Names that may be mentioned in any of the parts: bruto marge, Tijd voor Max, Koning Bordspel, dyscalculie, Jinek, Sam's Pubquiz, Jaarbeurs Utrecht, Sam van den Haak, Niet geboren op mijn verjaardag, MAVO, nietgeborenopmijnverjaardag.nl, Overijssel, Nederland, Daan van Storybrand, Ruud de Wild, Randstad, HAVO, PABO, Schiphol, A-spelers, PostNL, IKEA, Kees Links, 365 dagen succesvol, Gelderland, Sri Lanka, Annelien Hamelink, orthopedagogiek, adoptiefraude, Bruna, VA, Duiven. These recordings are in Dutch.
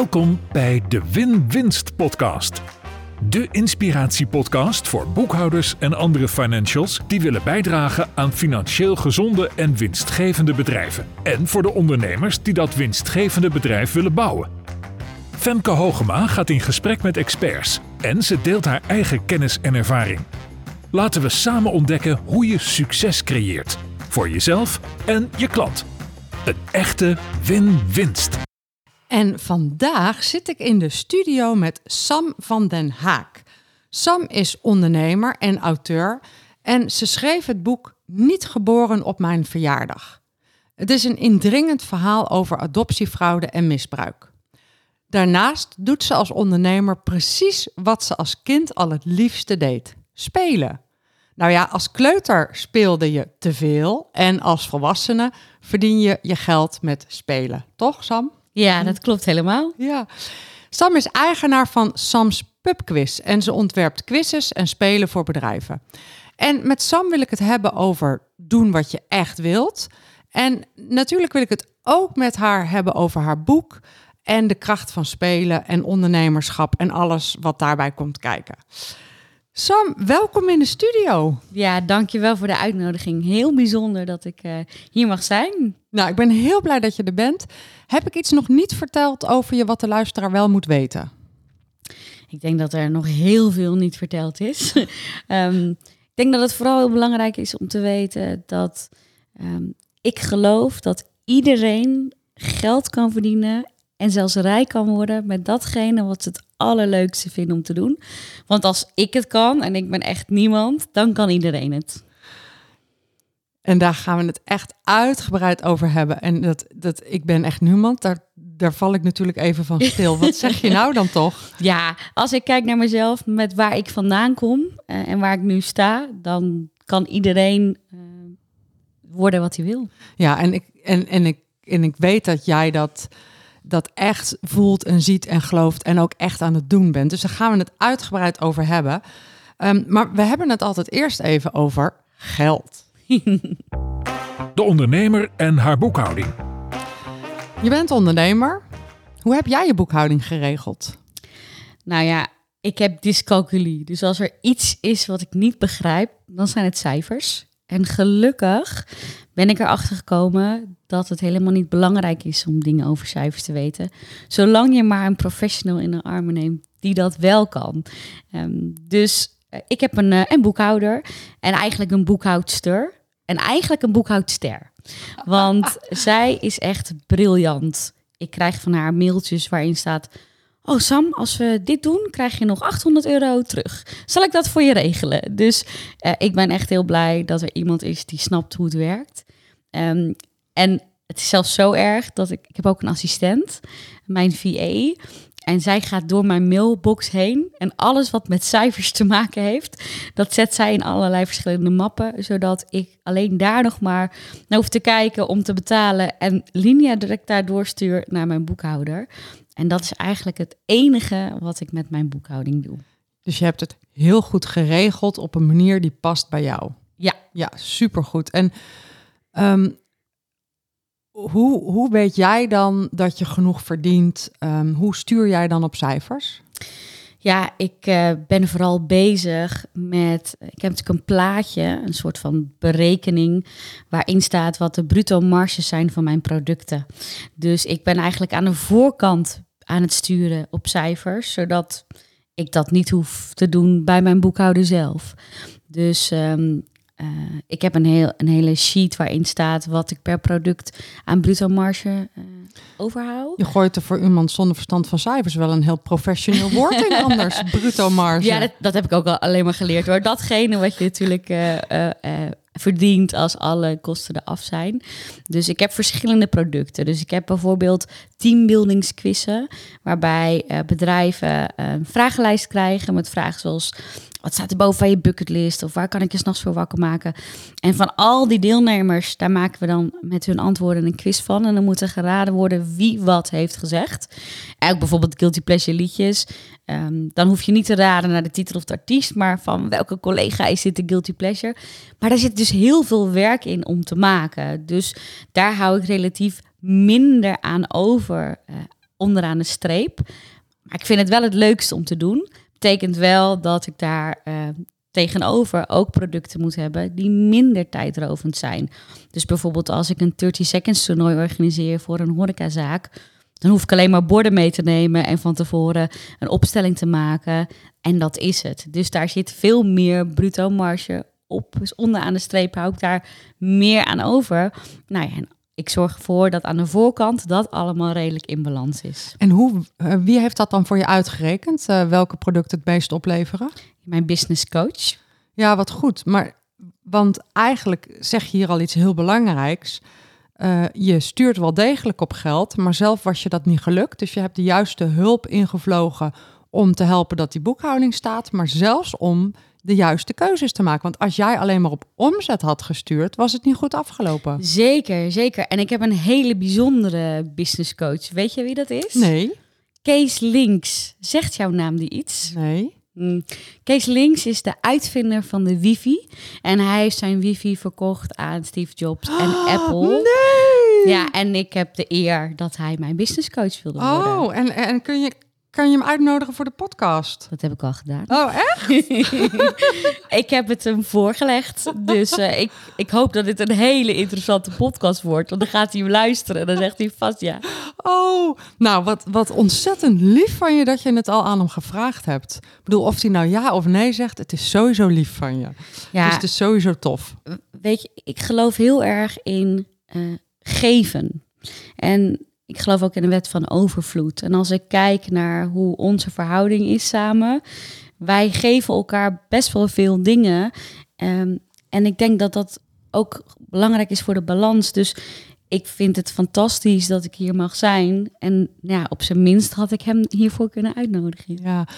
Welkom bij de WinWinST podcast. De inspiratiepodcast voor boekhouders en andere financials die willen bijdragen aan financieel gezonde en winstgevende bedrijven. En voor de ondernemers die dat winstgevende bedrijf willen bouwen. Femke Hogema gaat in gesprek met experts en ze deelt haar eigen kennis en ervaring. Laten we samen ontdekken hoe je succes creëert. Voor jezelf en je klant. Een echte win-winst. En vandaag zit ik in de studio met Sam van den Haak. Sam is ondernemer en auteur en ze schreef het boek Niet geboren op mijn verjaardag. Het is een indringend verhaal over adoptiefraude en misbruik. Daarnaast doet ze als ondernemer precies wat ze als kind al het liefste deed. Spelen. Nou ja, als kleuter speelde je te veel en als volwassene verdien je je geld met spelen. Toch, Sam? Ja, dat klopt helemaal. Ja. Sam is eigenaar van Sam's Pubquiz en ze ontwerpt quizzes en spelen voor bedrijven. En met Sam wil ik het hebben over doen wat je echt wilt. En natuurlijk wil ik het ook met haar hebben over haar boek en de kracht van spelen en ondernemerschap en alles wat daarbij komt kijken. Sam, welkom in de studio. Ja, dankjewel voor de uitnodiging. Heel bijzonder dat ik hier mag zijn. Nou, ik ben heel blij dat je er bent. Heb ik iets nog niet verteld over je wat de luisteraar wel moet weten? Ik denk dat er nog heel veel niet verteld is. Ik denk dat het vooral heel belangrijk is om te weten dat ik geloof dat iedereen geld kan verdienen en zelfs rijk kan worden met datgene wat ze het allerleukste vinden om te doen. Want als ik het kan, en ik ben echt niemand, dan kan iedereen het. En daar gaan we het echt uitgebreid over hebben. En dat ik ben echt niemand, daar val ik natuurlijk even van stil. Wat zeg je nou dan toch? Ja, als ik kijk naar mezelf met waar ik vandaan kom en waar ik nu sta, dan kan iedereen worden wat hij wil. Ja, en ik weet dat jij dat echt voelt en ziet en gelooft en ook echt aan het doen bent. Dus daar gaan we het uitgebreid over hebben. Maar we hebben het altijd eerst even over geld. De ondernemer en haar boekhouding. Je bent ondernemer. Hoe heb jij je boekhouding geregeld? Nou ja, ik heb dyscalculie. Dus als er iets is wat ik niet begrijp, dan zijn het cijfers. En gelukkig ben ik erachter gekomen dat het helemaal niet belangrijk is om dingen over cijfers te weten. Zolang je maar een professional in de armen neemt die dat wel kan. Ik heb een boekhouder en eigenlijk een boekhoudster. En eigenlijk een boekhoudster. Want zij is echt briljant. Ik krijg van haar mailtjes waarin staat: oh Sam, als we dit doen, krijg je nog €800 terug. Zal ik dat voor je regelen? Dus ik ben echt heel blij dat er iemand is die snapt hoe het werkt. En het is zelfs zo erg dat ik heb ook een assistent, mijn VA. En zij gaat door mijn mailbox heen. En alles wat met cijfers te maken heeft, dat zet zij in allerlei verschillende mappen. Zodat ik alleen daar nog maar naar hoef te kijken om te betalen. En linea direct daar doorstuur naar mijn boekhouder. En dat is eigenlijk het enige wat ik met mijn boekhouding doe. Dus je hebt het heel goed geregeld op een manier die past bij jou. Ja. Ja, supergoed. En hoe weet jij dan dat je genoeg verdient? Hoe stuur jij dan op cijfers? Ja, ik ben vooral bezig met... Ik heb natuurlijk een plaatje, een soort van berekening waarin staat wat de bruto marges zijn van mijn producten. Dus ik ben eigenlijk aan de voorkant aan het sturen op cijfers, zodat ik dat niet hoef te doen bij mijn boekhouder zelf. Dus ik heb een hele sheet waarin staat wat ik per product aan bruto marge overhoud. Je gooit er voor iemand zonder verstand van cijfers wel een heel professioneel woord in anders. Bruto marge. Ja, dat heb ik ook alleen maar geleerd hoor. Datgene wat je natuurlijk verdient als alle kosten eraf zijn. Dus ik heb verschillende producten. Dus ik heb bijvoorbeeld teambuildingsquizzen, waarbij bedrijven een vragenlijst krijgen met vragen zoals: wat staat er boven van je bucketlist? Of waar kan ik je 's nachts voor wakker maken? En van al die deelnemers, daar maken we dan met hun antwoorden een quiz van. En dan moet er geraden worden wie wat heeft gezegd. Ook bijvoorbeeld guilty pleasure liedjes. Dan hoef je niet te raden naar de titel of de artiest, maar van welke collega is dit de guilty pleasure? Maar daar zit dus heel veel werk in om te maken. Dus daar hou ik relatief minder aan over onderaan de streep. Maar ik vind het wel het leukste om te doen. Betekent wel dat ik daar tegenover ook producten moet hebben die minder tijdrovend zijn. Dus bijvoorbeeld als ik een 30 seconds toernooi organiseer voor een horecazaak, dan hoef ik alleen maar borden mee te nemen en van tevoren een opstelling te maken. En dat is het. Dus daar zit veel meer bruto marge op. Dus onderaan de streep hou ik daar meer aan over. Nou ja, en ik zorg ervoor dat aan de voorkant dat allemaal redelijk in balans is. En wie heeft dat dan voor je uitgerekend? Welke producten het meest opleveren? Mijn business coach. Ja, wat goed. Maar want eigenlijk zeg je hier al iets heel belangrijks. Je stuurt wel degelijk op geld, maar zelf was je dat niet gelukt. Dus je hebt de juiste hulp ingevlogen om te helpen dat die boekhouding staat, maar zelfs om de juiste keuzes te maken. Want als jij alleen maar op omzet had gestuurd, was het niet goed afgelopen. Zeker, zeker. En ik heb een hele bijzondere business coach. Weet je wie dat is? Nee. Kees Links. Zegt jouw naam die iets? Nee. Kees Links is de uitvinder van de wifi. En hij heeft zijn wifi verkocht aan Steve Jobs en Apple. Nee! Ja, en ik heb de eer dat hij mijn businesscoach wilde worden. Oh, en kan je hem uitnodigen voor de podcast? Dat heb ik al gedaan. Oh, echt? Ik heb het hem voorgelegd. Dus ik hoop dat dit een hele interessante podcast wordt. Want dan gaat hij hem luisteren en dan zegt hij vast ja. Oh, nou wat ontzettend lief van je dat je het al aan hem gevraagd hebt. Ik bedoel, of hij nou ja of nee zegt, het is sowieso lief van je. Ja, dus het is sowieso tof. Weet je, ik geloof heel erg in geven. En ik geloof ook in de wet van overvloed. En als ik kijk naar hoe onze verhouding is samen, wij geven elkaar best wel veel dingen. En ik denk dat dat ook belangrijk is voor de balans. Dus ik vind het fantastisch dat ik hier mag zijn. En ja, op zijn minst had ik hem hiervoor kunnen uitnodigen. Ja,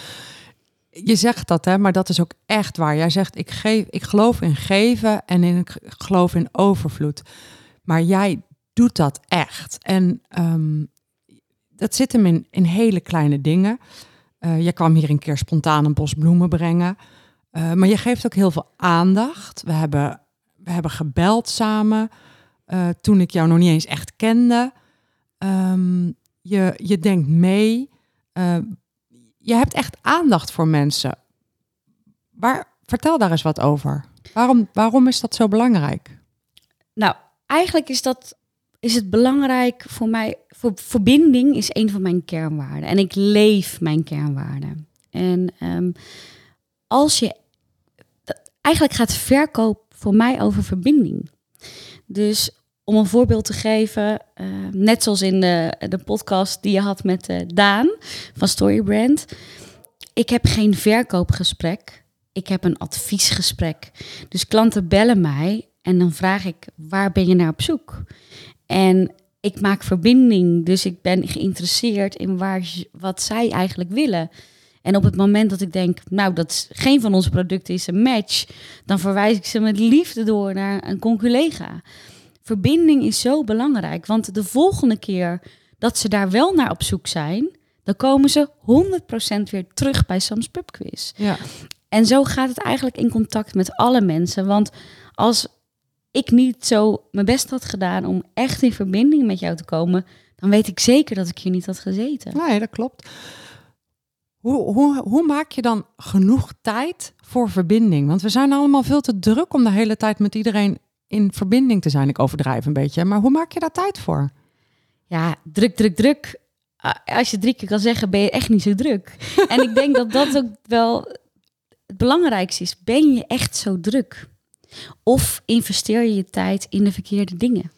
je zegt dat, hè, maar dat is ook echt waar. Jij zegt, ik geloof in geven en ik geloof in overvloed. Maar jij doet dat echt. En dat zit hem in hele kleine dingen. Je kwam hier een keer spontaan een bos bloemen brengen. Maar je geeft ook heel veel aandacht. We hebben gebeld samen. Toen ik jou nog niet eens echt kende. Je denkt mee. Je hebt echt aandacht voor mensen. Vertel daar eens wat over. Waarom is dat zo belangrijk? Nou, eigenlijk is het belangrijk voor mij. Verbinding is een van mijn kernwaarden. En ik leef mijn kernwaarden. En als je... Eigenlijk gaat verkoop voor mij over verbinding. Dus om een voorbeeld te geven, net zoals in de podcast die je had met Daan van Storybrand. Ik heb geen verkoopgesprek, ik heb een adviesgesprek. Dus klanten bellen mij en dan vraag ik, waar ben je naar op zoek? En ik maak verbinding, dus ik ben geïnteresseerd in wat zij eigenlijk willen. En op het moment dat ik denk, nou, dat is, geen van onze producten is een match, dan verwijs ik ze met liefde door naar een conculega. Verbinding is zo belangrijk, want de volgende keer dat ze daar wel naar op zoek zijn, dan komen ze 100% weer terug bij Sam's Pubquiz. Ja. En zo gaat het eigenlijk in contact met alle mensen, want als ik niet zo mijn best had gedaan om echt in verbinding met jou te komen, dan weet ik zeker dat ik hier niet had gezeten. Nee, dat klopt. Hoe maak je dan genoeg tijd voor verbinding? Want we zijn allemaal veel te druk om de hele tijd met iedereen in verbinding te zijn. Ik overdrijf een beetje, maar hoe maak je daar tijd voor? Ja, druk. Als je 3 keer kan zeggen, ben je echt niet zo druk. En ik denk dat dat ook wel het belangrijkste is. Ben je echt zo druk? Of investeer je je tijd in de verkeerde dingen?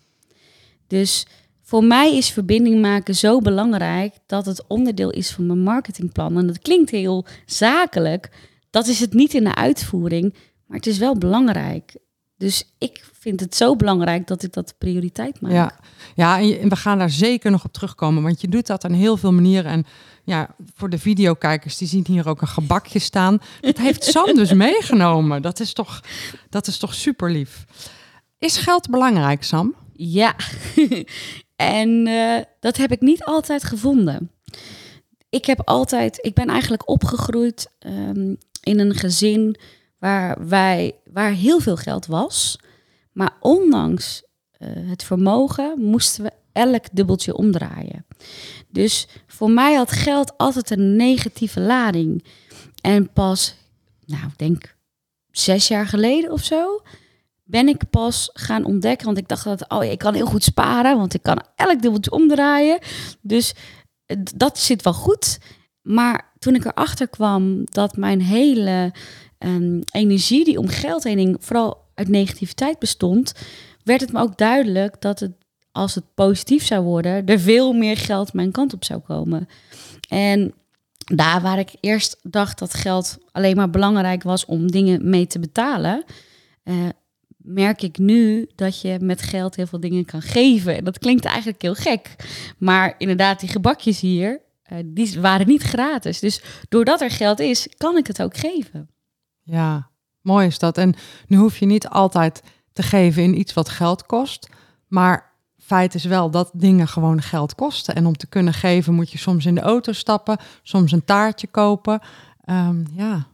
Dus voor mij is verbinding maken zo belangrijk dat het onderdeel is van mijn marketingplan. En dat klinkt heel zakelijk. Dat is het niet in de uitvoering, maar het is wel belangrijk. Dus ik vind het zo belangrijk dat ik dat prioriteit maak. Ja, en we gaan daar zeker nog op terugkomen, want je doet dat aan heel veel manieren. En ja, voor de videokijkers, die zien hier ook een gebakje staan. Dat heeft Sam dus meegenomen. Dat is toch super lief. Is geld belangrijk, Sam? Ja, en dat heb ik niet altijd gevonden. Ik ben eigenlijk opgegroeid in een gezin waar heel veel geld was. Maar ondanks het vermogen moesten we elk dubbeltje omdraaien. Dus voor mij had geld altijd een negatieve lading. En pas, nou, ik denk 6 jaar geleden of zo, ben ik pas gaan ontdekken. Want ik dacht dat, oh ja, ik kan heel goed sparen, want ik kan elk dubbeltje omdraaien. Dus dat zit wel goed. Maar toen ik erachter kwam dat mijn hele energie die om geld heen ging, vooral uit negativiteit bestond, werd het me ook duidelijk dat het, als het positief zou worden, er veel meer geld mijn kant op zou komen. En daar waar ik eerst dacht dat geld alleen maar belangrijk was om dingen mee te betalen, merk ik nu dat je met geld heel veel dingen kan geven. En dat klinkt eigenlijk heel gek. Maar inderdaad, die gebakjes hier, die waren niet gratis. Dus doordat er geld is, kan ik het ook geven. Ja, mooi is dat. En nu hoef je niet altijd te geven in iets wat geld kost. Maar feit is wel dat dingen gewoon geld kosten. En om te kunnen geven moet je soms in de auto stappen, soms een taartje kopen. Ja.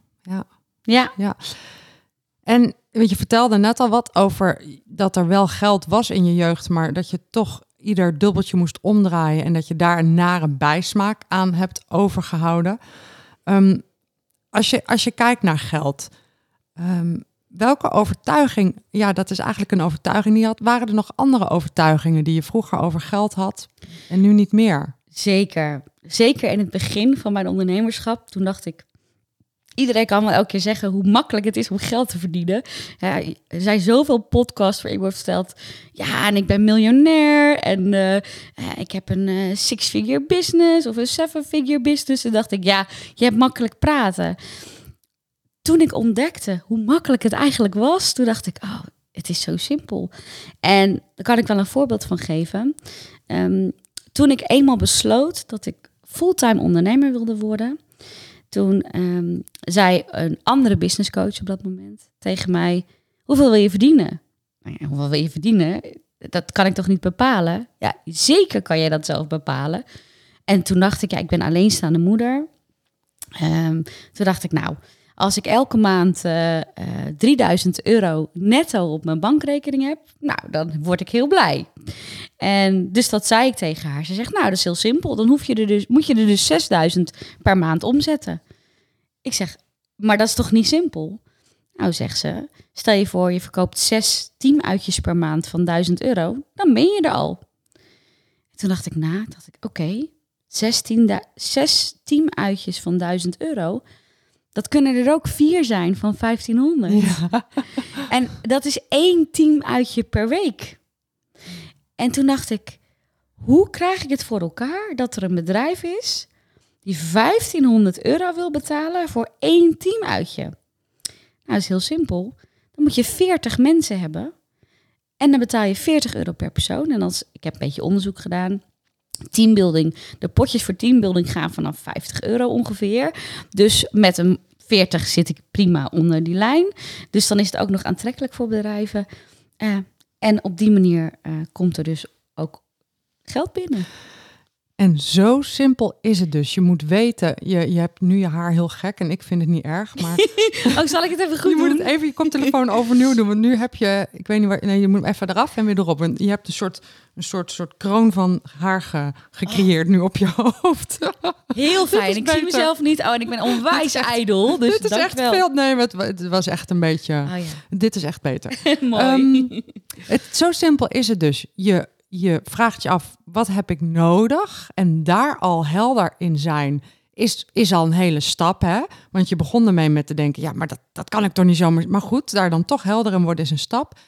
En je vertelde net al wat over dat er wel geld was in je jeugd, maar dat je toch ieder dubbeltje moest omdraaien en dat je daar een nare bijsmaak aan hebt overgehouden. Als je kijkt naar geld, welke overtuiging, ja, dat is eigenlijk een overtuiging die je had. Waren er nog andere overtuigingen die je vroeger over geld had en nu niet meer? Zeker. Zeker in het begin van mijn ondernemerschap. Toen dacht ik, iedereen kan wel elke keer zeggen hoe makkelijk het is om geld te verdienen. Ja, er zijn zoveel podcasts waarin wordt verteld, ja, en ik ben miljonair en ik heb een 6-figure business of een 7-figure business. En dacht ik, ja, je hebt makkelijk praten. Toen ik ontdekte hoe makkelijk het eigenlijk was, toen dacht ik, oh, het is zo simpel. En daar kan ik wel een voorbeeld van geven. Toen ik eenmaal besloot dat ik fulltime ondernemer wilde worden, toen zei een andere businesscoach op dat moment tegen mij, hoeveel wil je verdienen? Nou ja, hoeveel wil je verdienen? Dat kan ik toch niet bepalen? Ja, zeker kan jij dat zelf bepalen. En toen dacht ik, ja, ik ben alleenstaande moeder. Toen dacht ik, nou, als ik elke maand €3.000 netto op mijn bankrekening heb, nou, dan word ik heel blij. En dus dat zei ik tegen haar. Ze zegt, nou, dat is heel simpel. Dan moet je er dus 6.000 per maand omzetten. Ik zeg, maar dat is toch niet simpel? Nou, zegt ze, stel je voor, je verkoopt 6 teamuitjes per maand van €1.000. Dan ben je er al. En toen dacht ik, oké, 6 teamuitjes van €1.000... dat kunnen er ook 4 zijn van 1500. Ja. En dat is 1 teamuitje per week. En toen dacht ik, hoe krijg ik het voor elkaar dat er een bedrijf is die €1500 wil betalen voor 1 teamuitje? Nou, dat is heel simpel. Dan moet je 40 mensen hebben. En dan betaal je €40 per persoon. En als, ik heb een beetje onderzoek gedaan, teambuilding, de potjes voor teambuilding gaan vanaf €50 ongeveer. Dus met een 40 zit ik prima onder die lijn. Dus dan is het ook nog aantrekkelijk voor bedrijven. En op die manier komt er dus ook geld binnen. En zo simpel is het dus. Je moet weten, je hebt nu je haar heel gek en ik vind het niet erg. Maar zal ik het even goed doen? Je moet het even je koptelefoon overnieuw doen. Want nu heb je, ik weet niet waar, nee, je moet hem even eraf en weer erop. En je hebt een soort kroon van haar gecreëerd nu op je hoofd. Heel fijn. Ik zie mezelf niet. Oh, en ik ben onwijs ijdel. Dus dit is echt veel. Nee, het was echt een beetje. Oh, ja. Dit is echt beter. Mooi. Zo simpel is het dus. Je vraagt je af, wat heb ik nodig? En daar al helder in zijn is al een hele stap, hè? Want je begon ermee met te denken, ja, maar dat kan ik toch niet zomaar. Maar goed, daar dan toch helder in worden is een stap.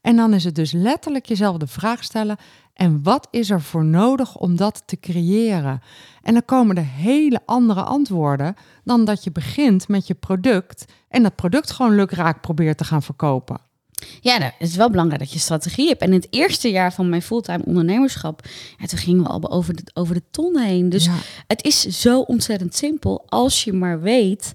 En dan is het dus letterlijk jezelf de vraag stellen, en wat is er voor nodig om dat te creëren? En dan komen er hele andere antwoorden dan dat je begint met je product en dat product gewoon lukraak probeert te gaan verkopen. Ja, nou, het is wel belangrijk dat je strategie hebt. En in het eerste jaar van mijn fulltime ondernemerschap, ja, toen gingen we al over de ton heen. Dus ja, het is zo ontzettend simpel als je maar weet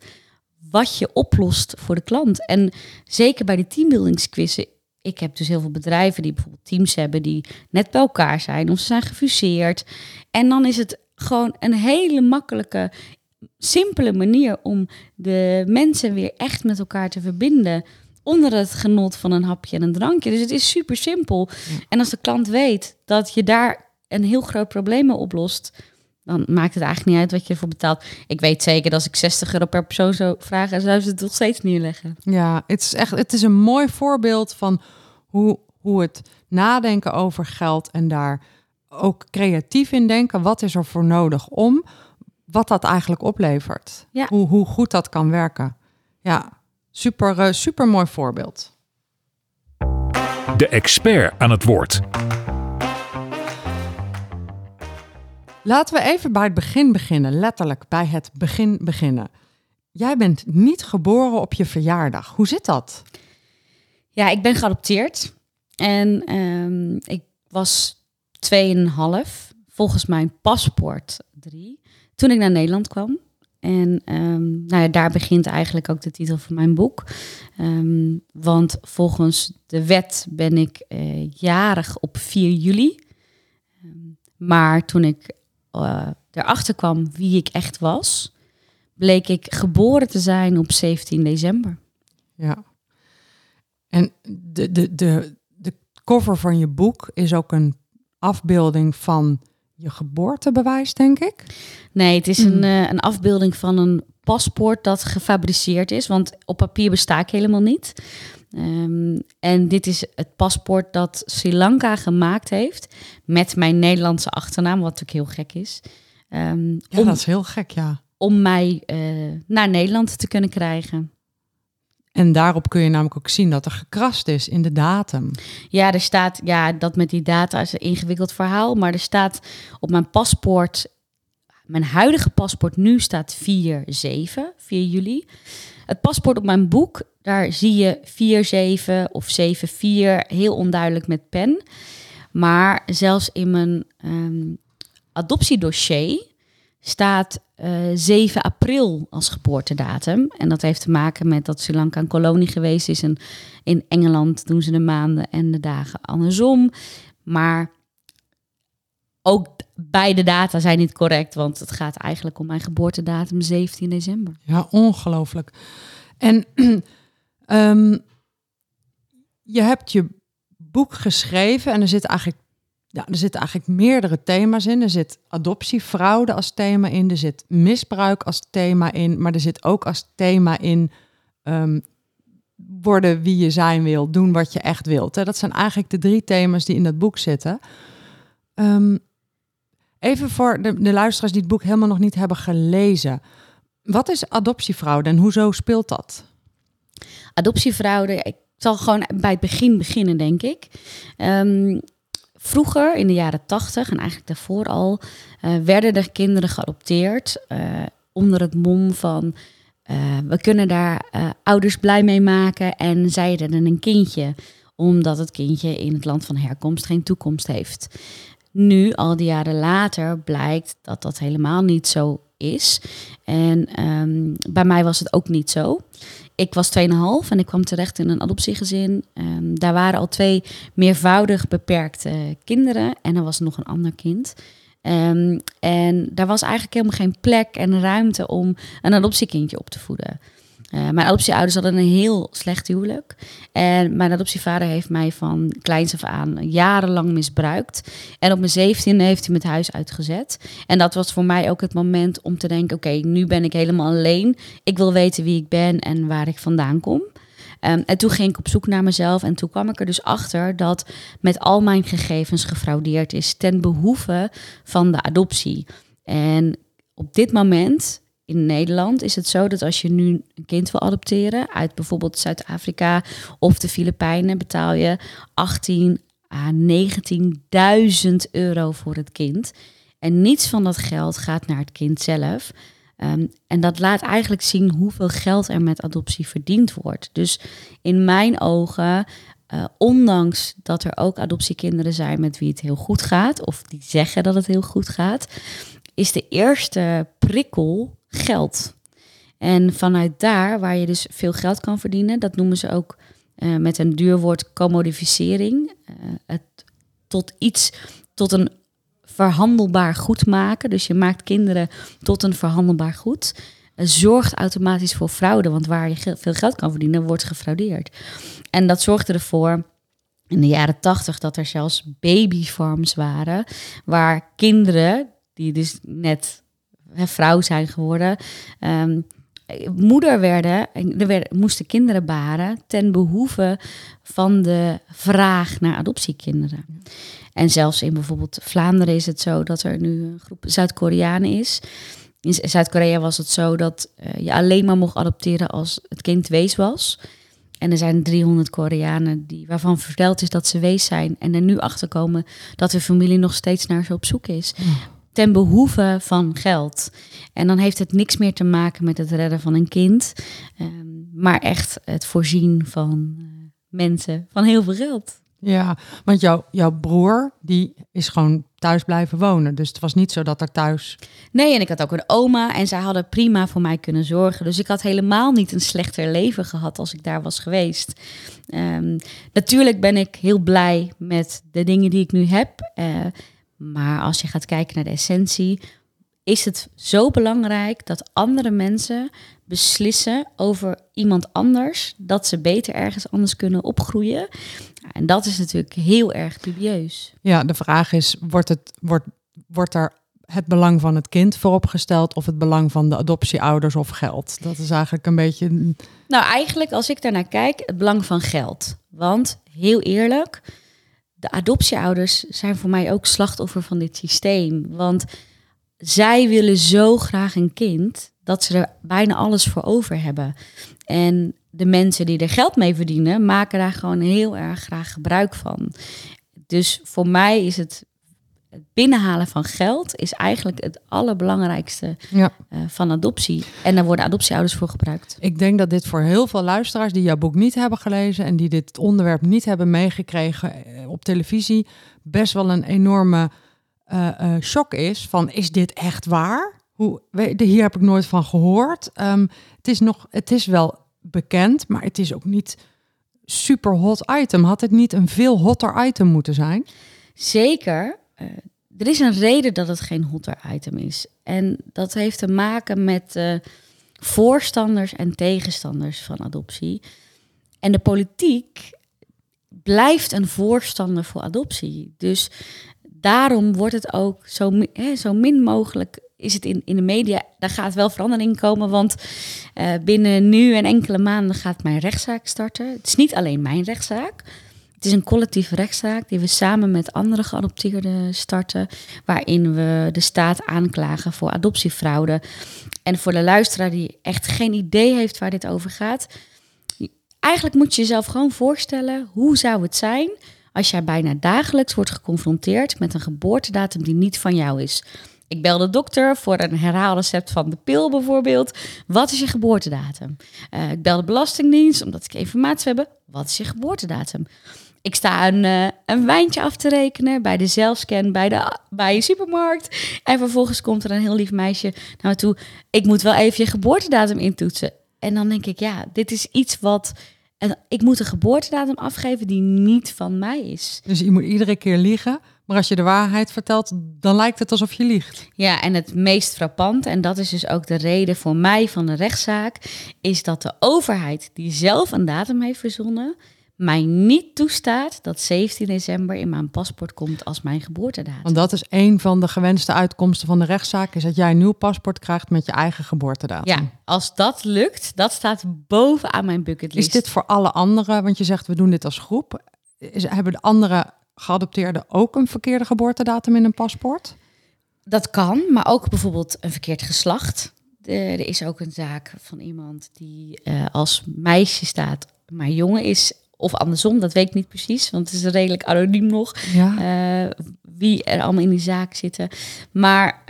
wat je oplost voor de klant. En zeker bij de teambuildingsquizzen. Ik heb dus heel veel bedrijven die bijvoorbeeld teams hebben die net bij elkaar zijn of ze zijn gefuseerd. En dan is het gewoon een hele makkelijke, simpele manier om de mensen weer echt met elkaar te verbinden, onder het genot van een hapje en een drankje. Dus het is super simpel. En als de klant weet dat je daar een heel groot probleem mee oplost, Dan maakt het eigenlijk niet uit wat je ervoor betaalt. Ik weet zeker dat als ik €60 per persoon zou vragen, zou ze het nog steeds neerleggen. Ja, het is een mooi voorbeeld van hoe het nadenken over geld en daar ook creatief in denken. Wat is er voor nodig om? Wat dat eigenlijk oplevert. Ja. Hoe goed dat kan werken. Ja, super mooi voorbeeld. De expert aan het woord. Laten we even bij het begin beginnen. Letterlijk bij het begin beginnen. Jij bent niet geboren op je verjaardag. Hoe zit dat? Ja, ik ben geadopteerd. En ik was 2,5. Volgens mijn paspoort 3. Toen ik naar Nederland kwam. En daar begint eigenlijk ook de titel van mijn boek. Want volgens de wet ben ik jarig op 4 juli. Maar toen ik erachter kwam wie ik echt was, bleek ik geboren te zijn op 17 december. Ja. En de cover van je boek is ook een afbeelding van je geboortebewijs, denk ik? Nee, het is een afbeelding van een paspoort dat gefabriceerd is. Want op papier besta ik helemaal niet. En dit is het paspoort dat Sri Lanka gemaakt heeft met mijn Nederlandse achternaam, wat natuurlijk heel gek is. Dat is heel gek, ja. Om mij naar Nederland te kunnen krijgen. En daarop kun je namelijk ook zien dat er gekrast is in de datum. Ja, er staat, dat met die data is een ingewikkeld verhaal. Maar er staat op mijn paspoort, mijn huidige paspoort nu staat 4-7, 4 juli. Het paspoort op mijn boek, daar zie je 4-7 of 7-4, heel onduidelijk met pen. Maar zelfs in mijn adoptiedossier staat 7 april als geboortedatum. En dat heeft te maken met dat Sri Lanka een kolonie geweest is. En in Engeland doen ze de maanden en de dagen andersom. Maar ook beide data zijn niet correct. Want het gaat eigenlijk om mijn geboortedatum 17 december. Ja, ongelooflijk. En je hebt je boek geschreven en er zit eigenlijk... Ja, er zitten eigenlijk meerdere thema's in. Er zit adoptiefraude als thema in. Er zit misbruik als thema in. Maar er zit ook als thema in worden wie je zijn wil. Doen wat je echt wilt. Dat zijn eigenlijk de 3 thema's die in dat boek zitten. Even voor de luisteraars die het boek helemaal nog niet hebben gelezen. Wat is adoptiefraude en hoezo speelt dat? Adoptiefraude, ik zal gewoon bij het begin beginnen, denk ik. Vroeger, in de jaren 80 en eigenlijk daarvoor al, werden er kinderen geadopteerd onder het mom van we kunnen daar ouders blij mee maken en zij redden een kindje, omdat het kindje in het land van herkomst geen toekomst heeft. Nu, al die jaren later, blijkt dat dat helemaal niet zo is. En bij mij was het ook niet zo. Ik was 2,5 en ik kwam terecht in een adoptiegezin. Daar waren al 2 meervoudig beperkte kinderen. En er was nog een ander kind. En daar was eigenlijk helemaal geen plek en ruimte om een adoptiekindje op te voeden. Mijn adoptieouders hadden een heel slecht huwelijk. En mijn adoptievader heeft mij van kleins af aan jarenlang misbruikt. En op mijn 17e heeft hij me het huis uitgezet. En dat was voor mij ook het moment om te denken, oké, nu ben ik helemaal alleen. Ik wil weten wie ik ben en waar ik vandaan kom. En toen ging ik op zoek naar mezelf. En toen kwam ik er dus achter dat met al mijn gegevens gefraudeerd is ten behoeve van de adoptie. En op dit moment... In Nederland is het zo dat als je nu een kind wil adopteren uit bijvoorbeeld Zuid-Afrika of de Filipijnen, betaal je 18 à 19.000 euro voor het kind. En niets van dat geld gaat naar het kind zelf. En dat laat eigenlijk zien hoeveel geld er met adoptie verdiend wordt. Dus in mijn ogen, ondanks dat er ook adoptiekinderen zijn met wie het heel goed gaat, of die zeggen dat het heel goed gaat, is de eerste prikkel geld. En vanuit daar, waar je dus veel geld kan verdienen, dat noemen ze ook met een duur woord commodificering. Het tot een verhandelbaar goed maken. Dus je maakt kinderen tot een verhandelbaar goed. Zorgt automatisch voor fraude, want waar je veel geld kan verdienen, wordt gefraudeerd. En dat zorgde ervoor in de jaren 80 dat er zelfs babyfarms waren, waar kinderen die dus net vrouw zijn geworden, moeder werden en moesten kinderen baren ten behoeve van de vraag naar adoptiekinderen. En zelfs in bijvoorbeeld Vlaanderen is het zo dat er nu een groep Zuid-Koreanen is. In Zuid-Korea was het zo dat je alleen maar mocht adopteren als het kind wees was. En er zijn 300 Koreanen waarvan verteld is dat ze wees zijn. En er nu achter komen dat hun familie nog steeds naar ze op zoek is. Ja. Ten behoeve van geld. En dan heeft het niks meer te maken met het redden van een kind. Maar echt het voorzien van mensen van heel veel geld. Ja, want jouw broer die is gewoon thuis blijven wonen. Dus het was niet zo dat er thuis... Nee, en ik had ook een oma en zij hadden prima voor mij kunnen zorgen. Dus ik had helemaal niet een slechter leven gehad als ik daar was geweest. Natuurlijk ben ik heel blij met de dingen die ik nu heb. Maar als je gaat kijken naar de essentie... is het zo belangrijk dat andere mensen beslissen over iemand anders... dat ze beter ergens anders kunnen opgroeien. En dat is natuurlijk heel erg dubieus. Ja, de vraag is, wordt er het belang van het kind vooropgesteld... of het belang van de adoptieouders of geld? Dat is eigenlijk een beetje... Nou, eigenlijk als ik daarnaar kijk, het belang van geld. Want, heel eerlijk, de adoptieouders zijn voor mij ook slachtoffer van dit systeem. Want... zij willen zo graag een kind dat ze er bijna alles voor over hebben. En de mensen die er geld mee verdienen, maken daar gewoon heel erg graag gebruik van. Dus voor mij is het binnenhalen van geld is eigenlijk het allerbelangrijkste van adoptie. En daar worden adoptieouders voor gebruikt. Ik denk dat dit voor heel veel luisteraars die jouw boek niet hebben gelezen... en die dit onderwerp niet hebben meegekregen op televisie... best wel een enorme... shock is van, is dit echt waar? Hier heb ik nooit van gehoord. Het is wel bekend, maar het is ook niet super hot item. Had het niet een veel hotter item moeten zijn? Zeker. Er is een reden dat het geen hotter item is. En dat heeft te maken met voorstanders en tegenstanders van adoptie. En de politiek blijft een voorstander voor adoptie. Dus... daarom wordt het ook zo min mogelijk, is het in de media... daar gaat wel verandering komen, want binnen nu en enkele maanden... gaat mijn rechtszaak starten. Het is niet alleen mijn rechtszaak. Het is een collectieve rechtszaak die we samen met andere geadopteerden starten... waarin we de staat aanklagen voor adoptiefraude. En voor de luisteraar die echt geen idee heeft waar dit over gaat... eigenlijk moet je jezelf gewoon voorstellen, hoe zou het zijn... als jij bijna dagelijks wordt geconfronteerd met een geboortedatum die niet van jou is. Ik bel de dokter voor een herhaalrecept van de pil bijvoorbeeld. Wat is je geboortedatum? Ik bel de Belastingdienst omdat ik informatie wil hebben. Wat is je geboortedatum? Ik sta een wijntje af te rekenen bij de zelfscan bij je supermarkt. En vervolgens komt er een heel lief meisje naar me toe. Ik moet wel even je geboortedatum intoetsen. En dan denk ik, ja, dit is iets wat... en ik moet een geboortedatum afgeven die niet van mij is. Dus je moet iedere keer liegen. Maar als je de waarheid vertelt, dan lijkt het alsof je liegt. Ja, en het meest frappant, en dat is dus ook de reden voor mij van de rechtszaak... is dat de overheid die zelf een datum heeft verzonnen... mij niet toestaat dat 17 december in mijn paspoort komt als mijn geboortedatum. Want dat is een van de gewenste uitkomsten van de rechtszaak... is dat jij een nieuw paspoort krijgt met je eigen geboortedatum. Ja, als dat lukt, dat staat bovenaan mijn bucketlist. Is dit voor alle anderen, want je zegt we doen dit als groep... hebben de andere geadopteerden ook een verkeerde geboortedatum in een paspoort? Dat kan, maar ook bijvoorbeeld een verkeerd geslacht. Er is ook een zaak van iemand die als meisje staat, maar jongen is... of andersom, dat weet ik niet precies, want het is redelijk anoniem nog. Ja. Wie er allemaal in die zaak zitten. Maar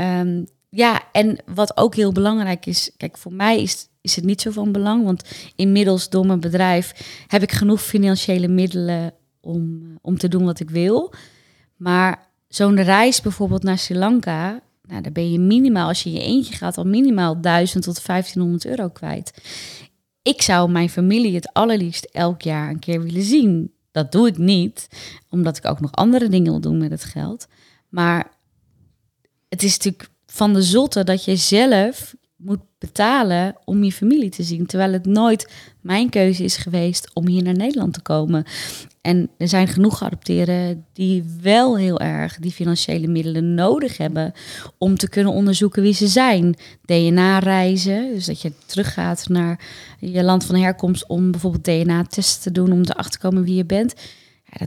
en wat ook heel belangrijk is... kijk, voor mij is het niet zo van belang... want inmiddels door mijn bedrijf heb ik genoeg financiële middelen... om te doen wat ik wil. Maar zo'n reis bijvoorbeeld naar Sri Lanka... nou, daar ben je minimaal, als je in je eentje gaat... al minimaal 1.000 tot €1.500 kwijt... Ik zou mijn familie het allerliefst elk jaar een keer willen zien. Dat doe ik niet, omdat ik ook nog andere dingen wil doen met het geld. Maar het is natuurlijk van de zotte dat je zelf moet betalen om je familie te zien. Terwijl het nooit mijn keuze is geweest om hier naar Nederland te komen. En er zijn genoeg geadopteerden die wel heel erg die financiële middelen nodig hebben om te kunnen onderzoeken wie ze zijn. DNA-reizen, dus dat je teruggaat naar je land van herkomst om bijvoorbeeld DNA-tests te doen om erachter te komen wie je bent. Ja,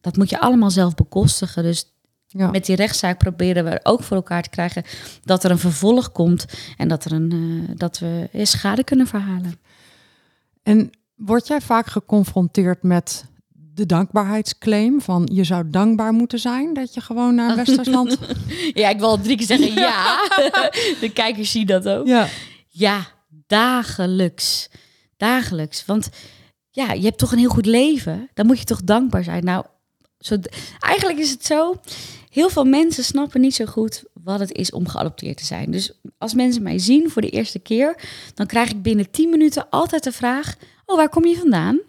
dat moet je allemaal zelf bekostigen. Dus ja. Met die rechtszaak proberen we ook voor elkaar te krijgen dat er een vervolg komt en dat we schade kunnen verhalen. En word jij vaak geconfronteerd met de dankbaarheidsclaim van je zou dankbaar moeten zijn dat je gewoon naar Westersland... Ja, ik wil al 3 keer zeggen ja. De kijkers zien dat ook. Ja, ja, dagelijks. Dagelijks, want ja, je hebt toch een heel goed leven. Dan moet je toch dankbaar zijn. Nou, eigenlijk is het zo, heel veel mensen snappen niet zo goed wat het is om geadopteerd te zijn. Dus als mensen mij zien voor de eerste keer, dan krijg ik binnen 10 minuten altijd de vraag, oh, waar kom je vandaan?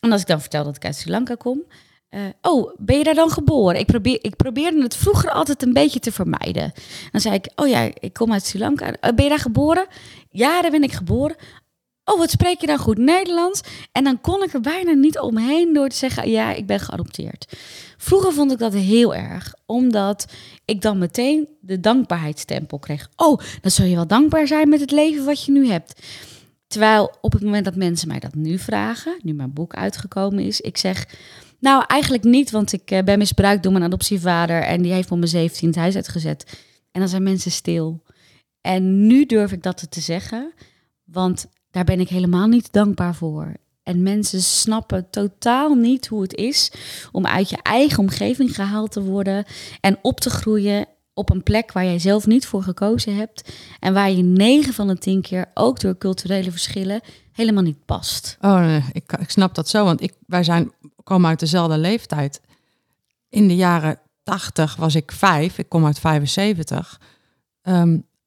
En als ik dan vertel dat ik uit Sri Lanka kom, oh, ben je daar dan geboren? Ik probeerde het vroeger altijd een beetje te vermijden. Dan zei ik, oh ja, ik kom uit Sri Lanka. Ben je daar geboren? Ja, daar ben ik geboren. Oh, wat spreek je dan goed Nederlands? En dan kon ik er bijna niet omheen door te zeggen, ja, ik ben geadopteerd. Vroeger vond ik dat heel erg, omdat ik dan meteen de dankbaarheidstempel kreeg. Oh, dan zul je wel dankbaar zijn met het leven wat je nu hebt. Terwijl op het moment dat mensen mij dat nu vragen, nu mijn boek uitgekomen is, ik zeg, nou eigenlijk niet, want ik ben misbruikt door mijn adoptievader en die heeft me op mijn 17e het huis uitgezet. En dan zijn mensen stil. En nu durf ik dat te zeggen, want daar ben ik helemaal niet dankbaar voor. En mensen snappen totaal niet hoe het is om uit je eigen omgeving gehaald te worden en op te groeien op een plek waar jij zelf niet voor gekozen hebt en waar je 9 van de 10 keer ook door culturele verschillen helemaal niet past. Oh nee, ik snap dat zo, want wij komen uit dezelfde leeftijd. In de jaren 80 was ik 5, ik kom uit 75.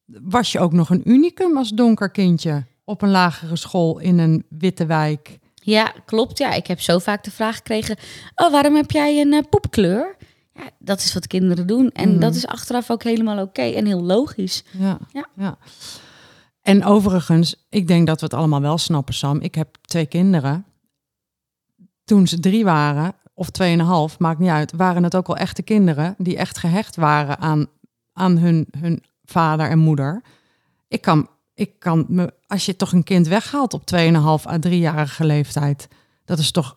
Was je ook nog een unicum als donker kindje op een lagere school in een witte wijk? Ja, klopt. Ja, ik heb zo vaak de vraag gekregen, oh, waarom heb jij een poepkleur? Ja, dat is wat kinderen doen. En dat is achteraf ook helemaal oké en heel logisch. Ja, ja. Ja. En overigens, ik denk dat we het allemaal wel snappen, Sam. Ik heb 2 kinderen. Toen ze 3 waren, of 2,5, maakt niet uit, waren het ook wel echte kinderen die echt gehecht waren aan hun vader en moeder. Als je toch een kind weghaalt op 2,5 à 3-jarige leeftijd, dat is toch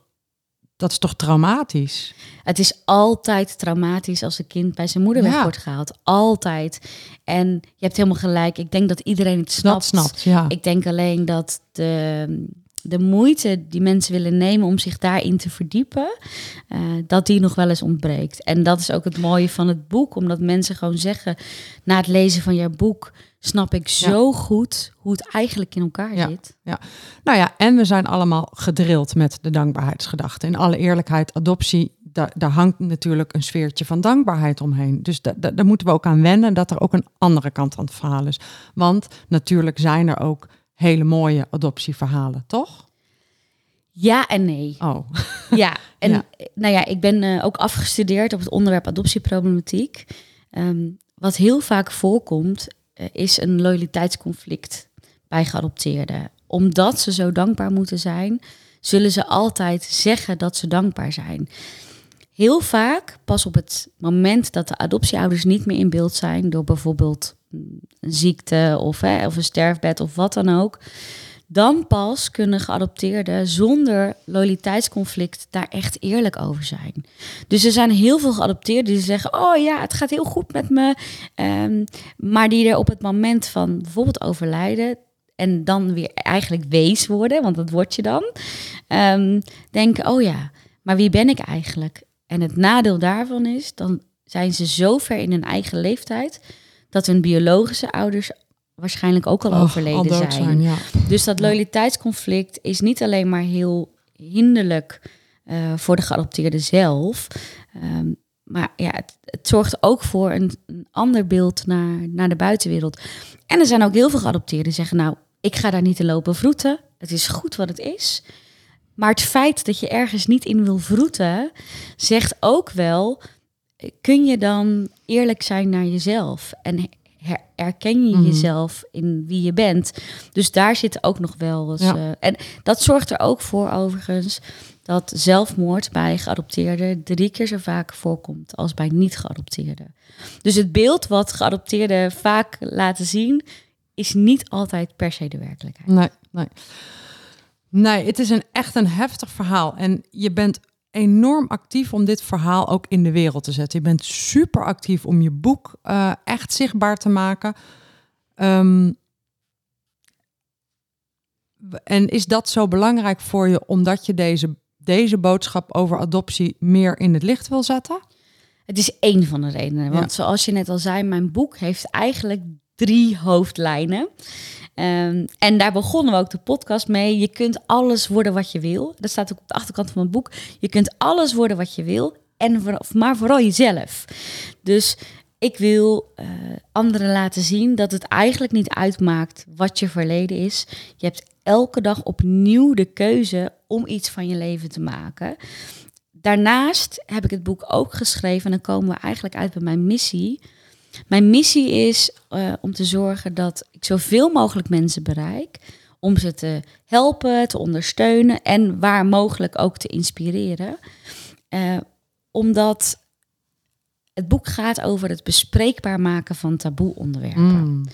traumatisch? Het is altijd traumatisch als een kind bij zijn moeder weg wordt gehaald. Altijd. En je hebt helemaal gelijk. Ik denk dat iedereen het snapt. Ja. Ik denk alleen dat de moeite die mensen willen nemen om zich daarin te verdiepen, dat die nog wel eens ontbreekt. En dat is ook het mooie van het boek. Omdat mensen gewoon zeggen, na het lezen van jouw boek snap ik zo goed hoe het eigenlijk in elkaar zit. Ja. Nou ja, en we zijn allemaal gedrild met de dankbaarheidsgedachte. In alle eerlijkheid, adoptie, daar hangt natuurlijk een sfeertje van dankbaarheid omheen. Dus daar moeten we ook aan wennen dat er ook een andere kant aan het verhaal is. Want natuurlijk zijn er ook hele mooie adoptieverhalen, toch? Ja en nee. Oh. Ja, en nou ja, ik ben ook afgestudeerd op het onderwerp adoptieproblematiek. Wat heel vaak voorkomt, is een loyaliteitsconflict bij geadopteerden. Omdat ze zo dankbaar moeten zijn, zullen ze altijd zeggen dat ze dankbaar zijn. Heel vaak, pas op het moment dat de adoptieouders niet meer in beeld zijn door bijvoorbeeld een ziekte of een sterfbed of wat dan ook, dan pas kunnen geadopteerden zonder loyaliteitsconflict daar echt eerlijk over zijn. Dus er zijn heel veel geadopteerden die zeggen, oh ja, het gaat heel goed met me. Maar die er op het moment van bijvoorbeeld overlijden en dan weer eigenlijk wees worden, want dat word je dan, denken, oh ja, maar wie ben ik eigenlijk? En het nadeel daarvan is, dan zijn ze zo ver in hun eigen leeftijd dat hun biologische ouders waarschijnlijk ook al overleden zijn. Ja. Dus dat loyaliteitsconflict is niet alleen maar heel hinderlijk voor de geadopteerde zelf. Maar ja, het zorgt ook voor een ander beeld naar de buitenwereld. En er zijn ook heel veel geadopteerden die zeggen, nou, ik ga daar niet te lopen vroeten. Het is goed wat het is. Maar het feit dat je ergens niet in wil vroeten, zegt ook wel, kun je dan eerlijk zijn naar jezelf? En herken je jezelf in wie je bent. Dus daar zit ook nog wel eens... en dat zorgt er ook voor overigens... dat zelfmoord bij geadopteerden 3 keer zo vaak voorkomt als bij niet-geadopteerden. Dus het beeld wat geadopteerden vaak laten zien... is niet altijd per se de werkelijkheid. Nee, het is echt een heftig verhaal. En je bent enorm actief om dit verhaal ook in de wereld te zetten. Je bent super actief om je boek echt zichtbaar te maken. En is dat zo belangrijk voor je... omdat je deze boodschap over adoptie meer in het licht wil zetten? Het is één van de redenen. Want zoals je net al zei, mijn boek heeft eigenlijk... 3 hoofdlijnen. En daar begonnen we ook de podcast mee. Je kunt alles worden wat je wil. Dat staat ook op de achterkant van mijn boek. Je kunt alles worden wat je wil, maar vooral jezelf. Dus ik wil anderen laten zien dat het eigenlijk niet uitmaakt wat je verleden is. Je hebt elke dag opnieuw de keuze om iets van je leven te maken. Daarnaast heb ik het boek ook geschreven... en dan komen we eigenlijk uit bij mijn missie... Mijn missie is om te zorgen dat ik zoveel mogelijk mensen bereik... om ze te helpen, te ondersteunen en waar mogelijk ook te inspireren. Omdat het boek gaat over het bespreekbaar maken van taboe-onderwerpen.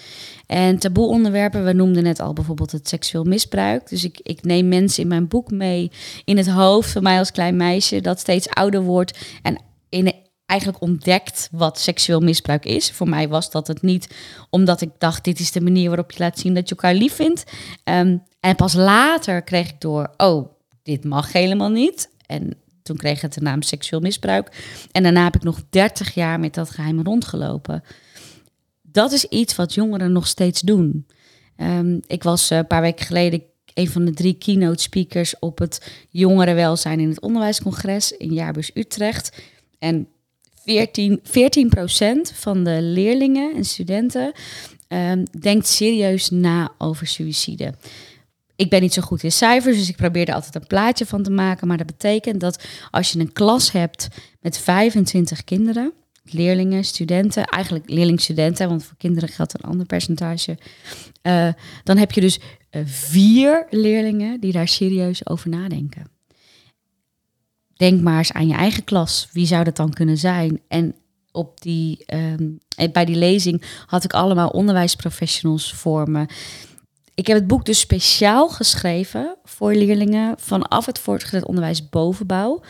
En taboe-onderwerpen, we noemden net al bijvoorbeeld het seksueel misbruik. Dus ik neem mensen in mijn boek mee in het hoofd van mij als klein meisje... dat steeds ouder wordt en eigenlijk ontdekt wat seksueel misbruik is. Voor mij was dat het niet, omdat ik dacht... dit is de manier waarop je laat zien dat je elkaar lief vindt. En pas later kreeg ik door... oh, dit mag helemaal niet. En toen kreeg het de naam seksueel misbruik. En daarna heb ik nog 30 jaar met dat geheim rondgelopen. Dat is iets wat jongeren nog steeds doen. Ik was een paar weken geleden... een van de 3 keynote speakers... op het jongerenwelzijn in het onderwijscongres... in Jaarbeurs Utrecht. En... 14% van de leerlingen en studenten denkt serieus na over suïcide. Ik ben niet zo goed in cijfers, dus ik probeer er altijd een plaatje van te maken. Maar dat betekent dat als je een klas hebt met 25 kinderen, leerlingen, studenten, eigenlijk leerling-studenten, want voor kinderen geldt een ander percentage. Dan heb je dus 4 leerlingen die daar serieus over nadenken. Denk maar eens aan je eigen klas. Wie zou dat dan kunnen zijn? En op bij die lezing had ik allemaal onderwijsprofessionals voor me. Ik heb het boek dus speciaal geschreven voor leerlingen... vanaf het voortgezet onderwijs bovenbouw...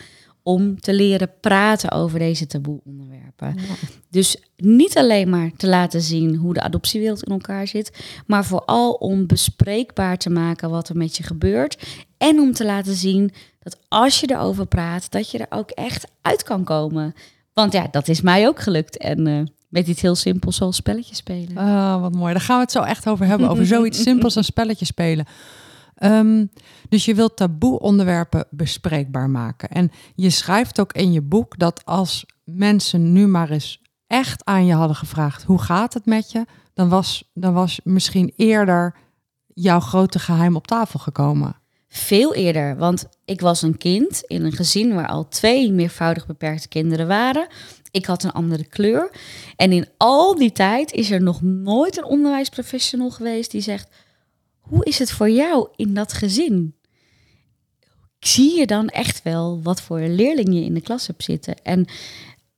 om te leren praten over deze taboe-onderwerpen. Ja. Dus niet alleen maar te laten zien hoe de adoptiewereld in elkaar zit... maar vooral om bespreekbaar te maken wat er met je gebeurt... en om te laten zien... dat als je erover praat, dat je er ook echt uit kan komen. Want ja, dat is mij ook gelukt. En met iets heel simpels zoals spelletjes spelen. Oh, wat mooi. Daar gaan we het zo echt over hebben. Over zoiets simpels als spelletjes spelen. Dus je wilt taboe onderwerpen bespreekbaar maken. En je schrijft ook in je boek dat als mensen nu maar eens echt aan je hadden gevraagd... hoe gaat het met je? Dan was misschien eerder jouw grote geheim op tafel gekomen. Veel eerder, want ik was een kind in een gezin waar al 2 meervoudig beperkte kinderen waren. Ik had een andere kleur. En in al die tijd is er nog nooit een onderwijsprofessional geweest die zegt... hoe is het voor jou in dat gezin? Zie je dan echt wel wat voor leerling je in de klas hebt zitten? En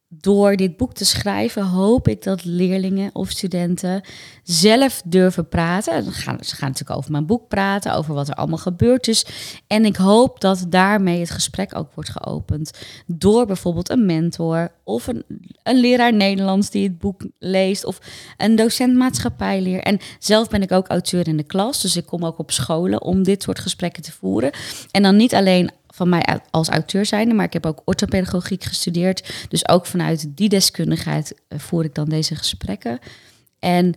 door dit boek te schrijven hoop ik dat leerlingen of studenten zelf durven praten. Ze gaan natuurlijk over mijn boek praten, over wat er allemaal gebeurd is. En ik hoop dat daarmee het gesprek ook wordt geopend. Door bijvoorbeeld een mentor of een leraar Nederlands die het boek leest. Of een docent maatschappijleer. En zelf ben ik ook auteur in de klas. Dus ik kom ook op scholen om dit soort gesprekken te voeren. En dan niet alleen... van mij als auteur zijnde, maar ik heb ook orthopedagogiek gestudeerd. Dus ook vanuit die deskundigheid voer ik dan deze gesprekken. En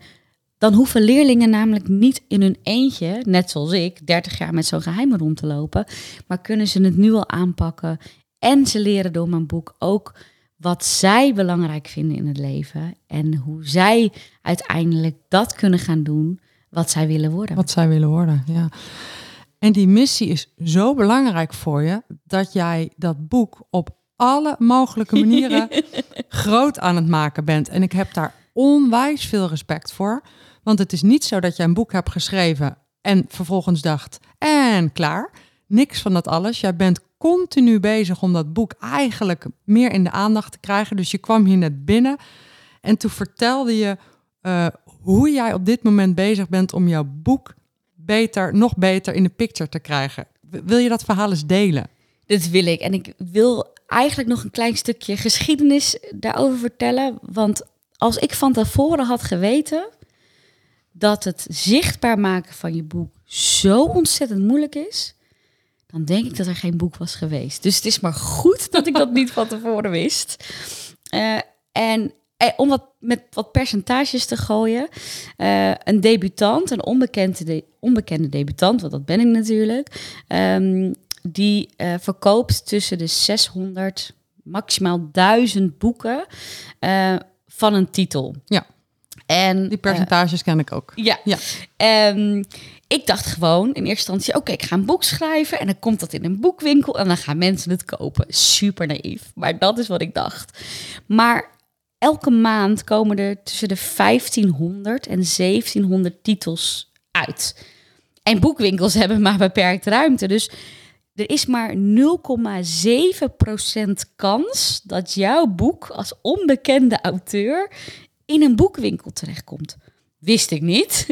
dan hoeven leerlingen namelijk niet in hun eentje, net zoals ik, 30 jaar met zo'n geheim rond te lopen. Maar kunnen ze het nu al aanpakken en ze leren door mijn boek ook wat zij belangrijk vinden in het leven. En hoe zij uiteindelijk dat kunnen gaan doen wat zij willen worden. Wat zij willen worden, ja. En die missie is zo belangrijk voor je... dat jij dat boek op alle mogelijke manieren groot aan het maken bent. En ik heb daar onwijs veel respect voor. Want het is niet zo dat jij een boek hebt geschreven en vervolgens dacht, en klaar. Niks van dat alles. Jij bent continu bezig om dat boek eigenlijk meer in de aandacht te krijgen. Dus je kwam hier net binnen en toen vertelde je hoe jij op dit moment bezig bent om jouw boek nog beter in de picture te krijgen. Wil je dat verhaal eens delen? Dit wil ik. En ik wil eigenlijk nog een klein stukje geschiedenis daarover vertellen. Want als ik van tevoren had geweten dat het zichtbaar maken van je boek zo ontzettend moeilijk is, dan denk ik dat er geen boek was geweest. Dus het is maar goed dat ik dat niet van tevoren wist. En om met wat percentages te gooien, een debutant, een onbekende debutant, want dat ben ik natuurlijk, die verkoopt tussen de 600, maximaal 1000 boeken van een titel. Ja. En die percentages ken ik ook. Ja. Ik dacht gewoon in eerste instantie, oké, ik ga een boek schrijven en dan komt dat in een boekwinkel en dan gaan mensen het kopen. Super naïef, maar dat is wat ik dacht. Maar elke maand komen er tussen de 1500 en 1700 titels uit. En boekwinkels hebben maar beperkte ruimte. Dus er is maar 0,7% kans dat jouw boek als onbekende auteur in een boekwinkel terechtkomt. Wist ik niet.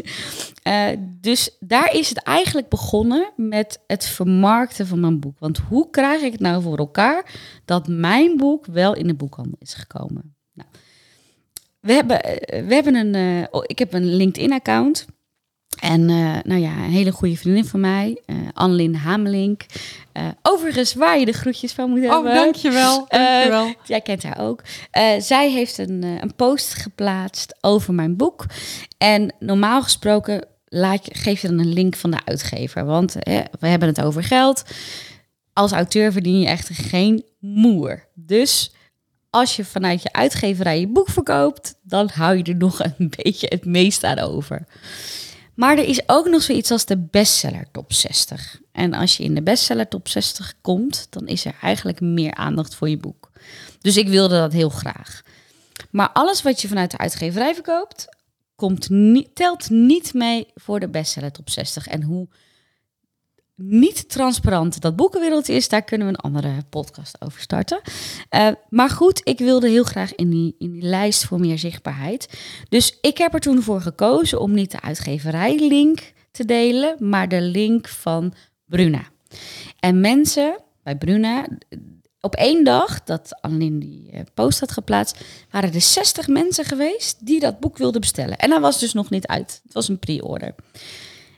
Dus daar is het eigenlijk begonnen met het vermarkten van mijn boek. Want hoe krijg ik het nou voor elkaar dat mijn boek wel in de boekhandel is gekomen? Nou, ik heb een LinkedIn-account. En een hele goede vriendin van mij, Annelien Hamelink. Overigens, waar je de groetjes van moet hebben. Oh, dankjewel. Jij kent haar ook. Zij heeft een post geplaatst over mijn boek. En normaal gesproken geef je dan een link van de uitgever. Want we hebben het over geld. Als auteur verdien je echt geen moer. Dus als je vanuit je uitgeverij je boek verkoopt, dan hou je er nog een beetje het meest aan over. Maar er is ook nog zoiets als de bestseller top 60. En als je in de bestseller top 60 komt, dan is er eigenlijk meer aandacht voor je boek. Dus ik wilde dat heel graag. Maar alles wat je vanuit de uitgeverij verkoopt, telt niet mee voor de bestseller top 60. En hoe niet transparant dat boekenwereld is, daar kunnen we een andere podcast over starten. Maar goed, ik wilde heel graag in die lijst voor meer zichtbaarheid. Dus ik heb er toen voor gekozen om niet de uitgeverijlink te delen, maar de link van Bruna. En mensen bij Bruna, op één dag dat Annelien die post had geplaatst, waren er 60 mensen geweest die dat boek wilden bestellen. En dat was dus nog niet uit. Het was een pre-order.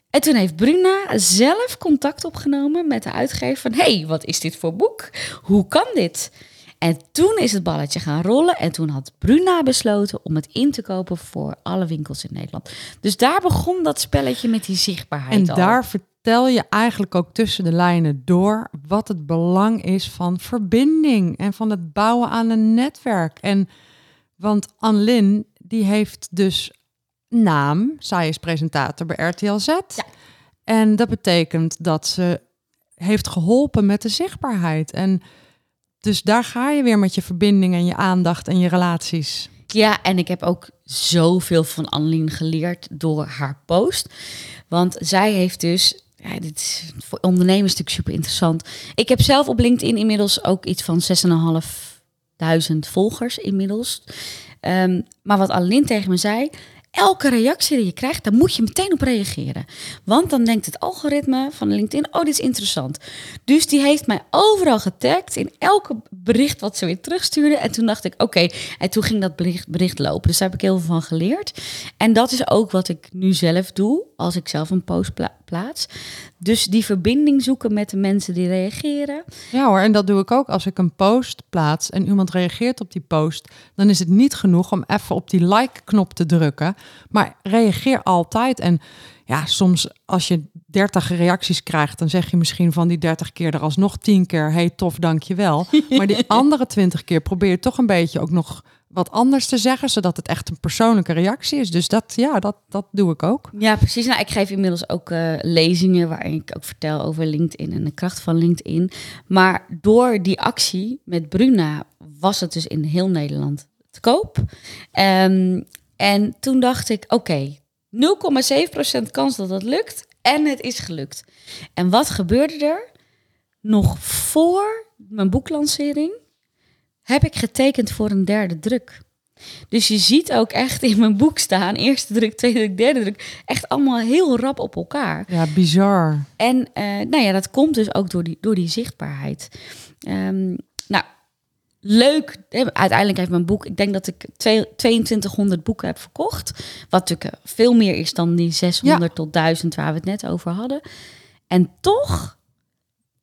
En toen heeft Bruna zelf contact opgenomen met de uitgever van, hey, wat is dit voor boek? Hoe kan dit? En toen is het balletje gaan rollen en toen had Bruna besloten om het in te kopen voor alle winkels in Nederland. Dus daar begon dat spelletje met die zichtbaarheid al. En daar vertel je eigenlijk ook tussen de lijnen door wat het belang is van verbinding en van het bouwen aan een netwerk. Want Annelien, die heeft dus naam, zij is presentator bij RTL Z. Ja. En dat betekent dat ze heeft geholpen met de zichtbaarheid. En dus daar ga je weer met je verbinding en je aandacht en je relaties. Ja, en ik heb ook zoveel van Annelien geleerd door haar post. Want zij heeft dus, ja, dit is voor ondernemers natuurlijk super interessant. Ik heb zelf op LinkedIn inmiddels ook iets van 6.500 volgers inmiddels. Maar wat Annelien tegen me zei, elke reactie die je krijgt, daar moet je meteen op reageren. Want dan denkt het algoritme van LinkedIn, oh, dit is interessant. Dus die heeft mij overal getagd in elke bericht wat ze weer terugstuurde. En toen dacht ik, oké, en toen ging dat bericht lopen. Dus daar heb ik heel veel van geleerd. En dat is ook wat ik nu zelf doe, als ik zelf een post plaats. Dus die verbinding zoeken met de mensen die reageren. Ja hoor, en dat doe ik ook. Als ik een post plaats en iemand reageert op die post, dan is het niet genoeg om even op die like-knop te drukken. Maar reageer altijd. En ja, soms als je 30 reacties krijgt, dan zeg je misschien van die 30 keer er alsnog 10 keer, hey, tof, dankjewel. Maar die andere 20 keer probeer je toch een beetje ook nog wat anders te zeggen, zodat het echt een persoonlijke reactie is. Dus dat doe ik ook. Ja, precies. Nou, ik geef inmiddels ook lezingen waarin ik ook vertel over LinkedIn en de kracht van LinkedIn. Maar door die actie met Bruna was het dus in heel Nederland te koop. En toen dacht ik, oké, 0,7% kans dat dat lukt. En het is gelukt. En wat gebeurde er? Nog voor mijn boeklancering heb ik getekend voor een derde druk. Dus je ziet ook echt in mijn boek staan, eerste druk, tweede druk, derde druk, echt allemaal heel rap op elkaar. Ja, bizar. En dat komt dus ook door die zichtbaarheid. Leuk. Uiteindelijk heeft mijn boek, ik denk dat ik 2200 boeken heb verkocht. Wat natuurlijk veel meer is dan die 600 tot 1000 waar we het net over hadden. En toch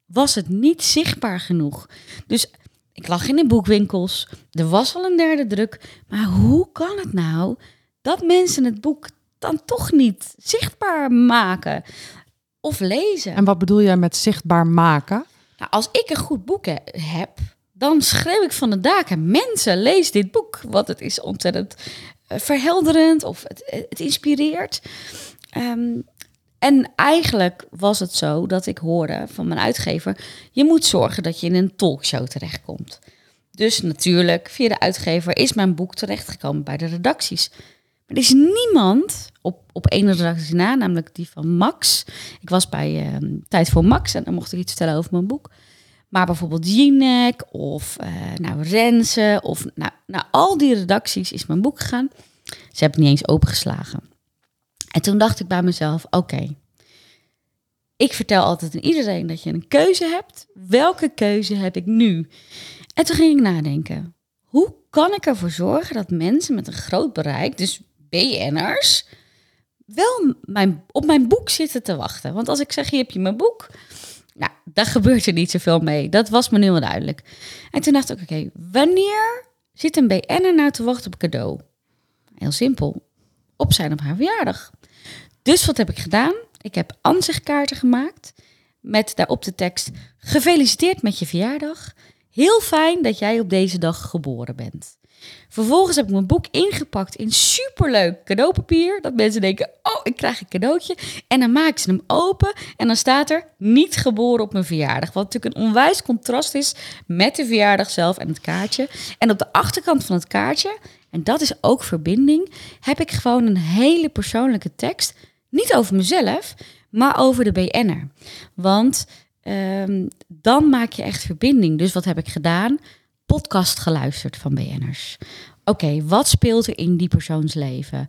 was het niet zichtbaar genoeg. Dus ik lag in de boekwinkels. Er was al een derde druk. Maar hoe kan het nou dat mensen het boek dan toch niet zichtbaar maken of lezen? En wat bedoel jij met zichtbaar maken? Nou, als ik een goed boek heb, dan schreeuw ik van de daken: mensen, lees dit boek. Want het is ontzettend verhelderend of het inspireert. En eigenlijk was het zo dat ik hoorde van mijn uitgever: je moet zorgen dat je in een talkshow terechtkomt. Dus natuurlijk, via de uitgever is mijn boek terechtgekomen bij de redacties. Maar er is niemand op één redactie na, namelijk die van Max. Ik was bij Tijd voor Max en dan mocht ik iets vertellen over mijn boek. Maar bijvoorbeeld Jinek of Renze of naar al die redacties is mijn boek gegaan. Ze hebben het niet eens opengeslagen. En toen dacht ik bij mezelf, oké, ik vertel altijd aan iedereen dat je een keuze hebt. Welke keuze heb ik nu? En toen ging ik nadenken. Hoe kan ik ervoor zorgen dat mensen met een groot bereik, dus BN'ers, wel op mijn boek zitten te wachten? Want als ik zeg, hier heb je mijn boek, nou, daar gebeurt er niet zoveel mee. Dat was me nu wel duidelijk. En toen dacht ik, oké, wanneer zit een BN'er nou te wachten op cadeau? Heel simpel. Op zijn of haar verjaardag. Dus wat heb ik gedaan? Ik heb ansichtkaarten gemaakt met daarop de tekst: gefeliciteerd met je verjaardag. Heel fijn dat jij op deze dag geboren bent. Vervolgens heb ik mijn boek ingepakt in superleuk cadeaupapier. Dat mensen denken, oh, ik krijg een cadeautje. En dan maken ze hem open en dan staat er: niet geboren op mijn verjaardag. Wat natuurlijk een onwijs contrast is met de verjaardag zelf en het kaartje. En op de achterkant van het kaartje, en dat is ook verbinding, heb ik gewoon een hele persoonlijke tekst. Niet over mezelf, maar over de BN'er. Want dan maak je echt verbinding. Dus wat heb ik gedaan? Podcast geluisterd van BN'ers. Oké, wat speelt er in die persoonsleven?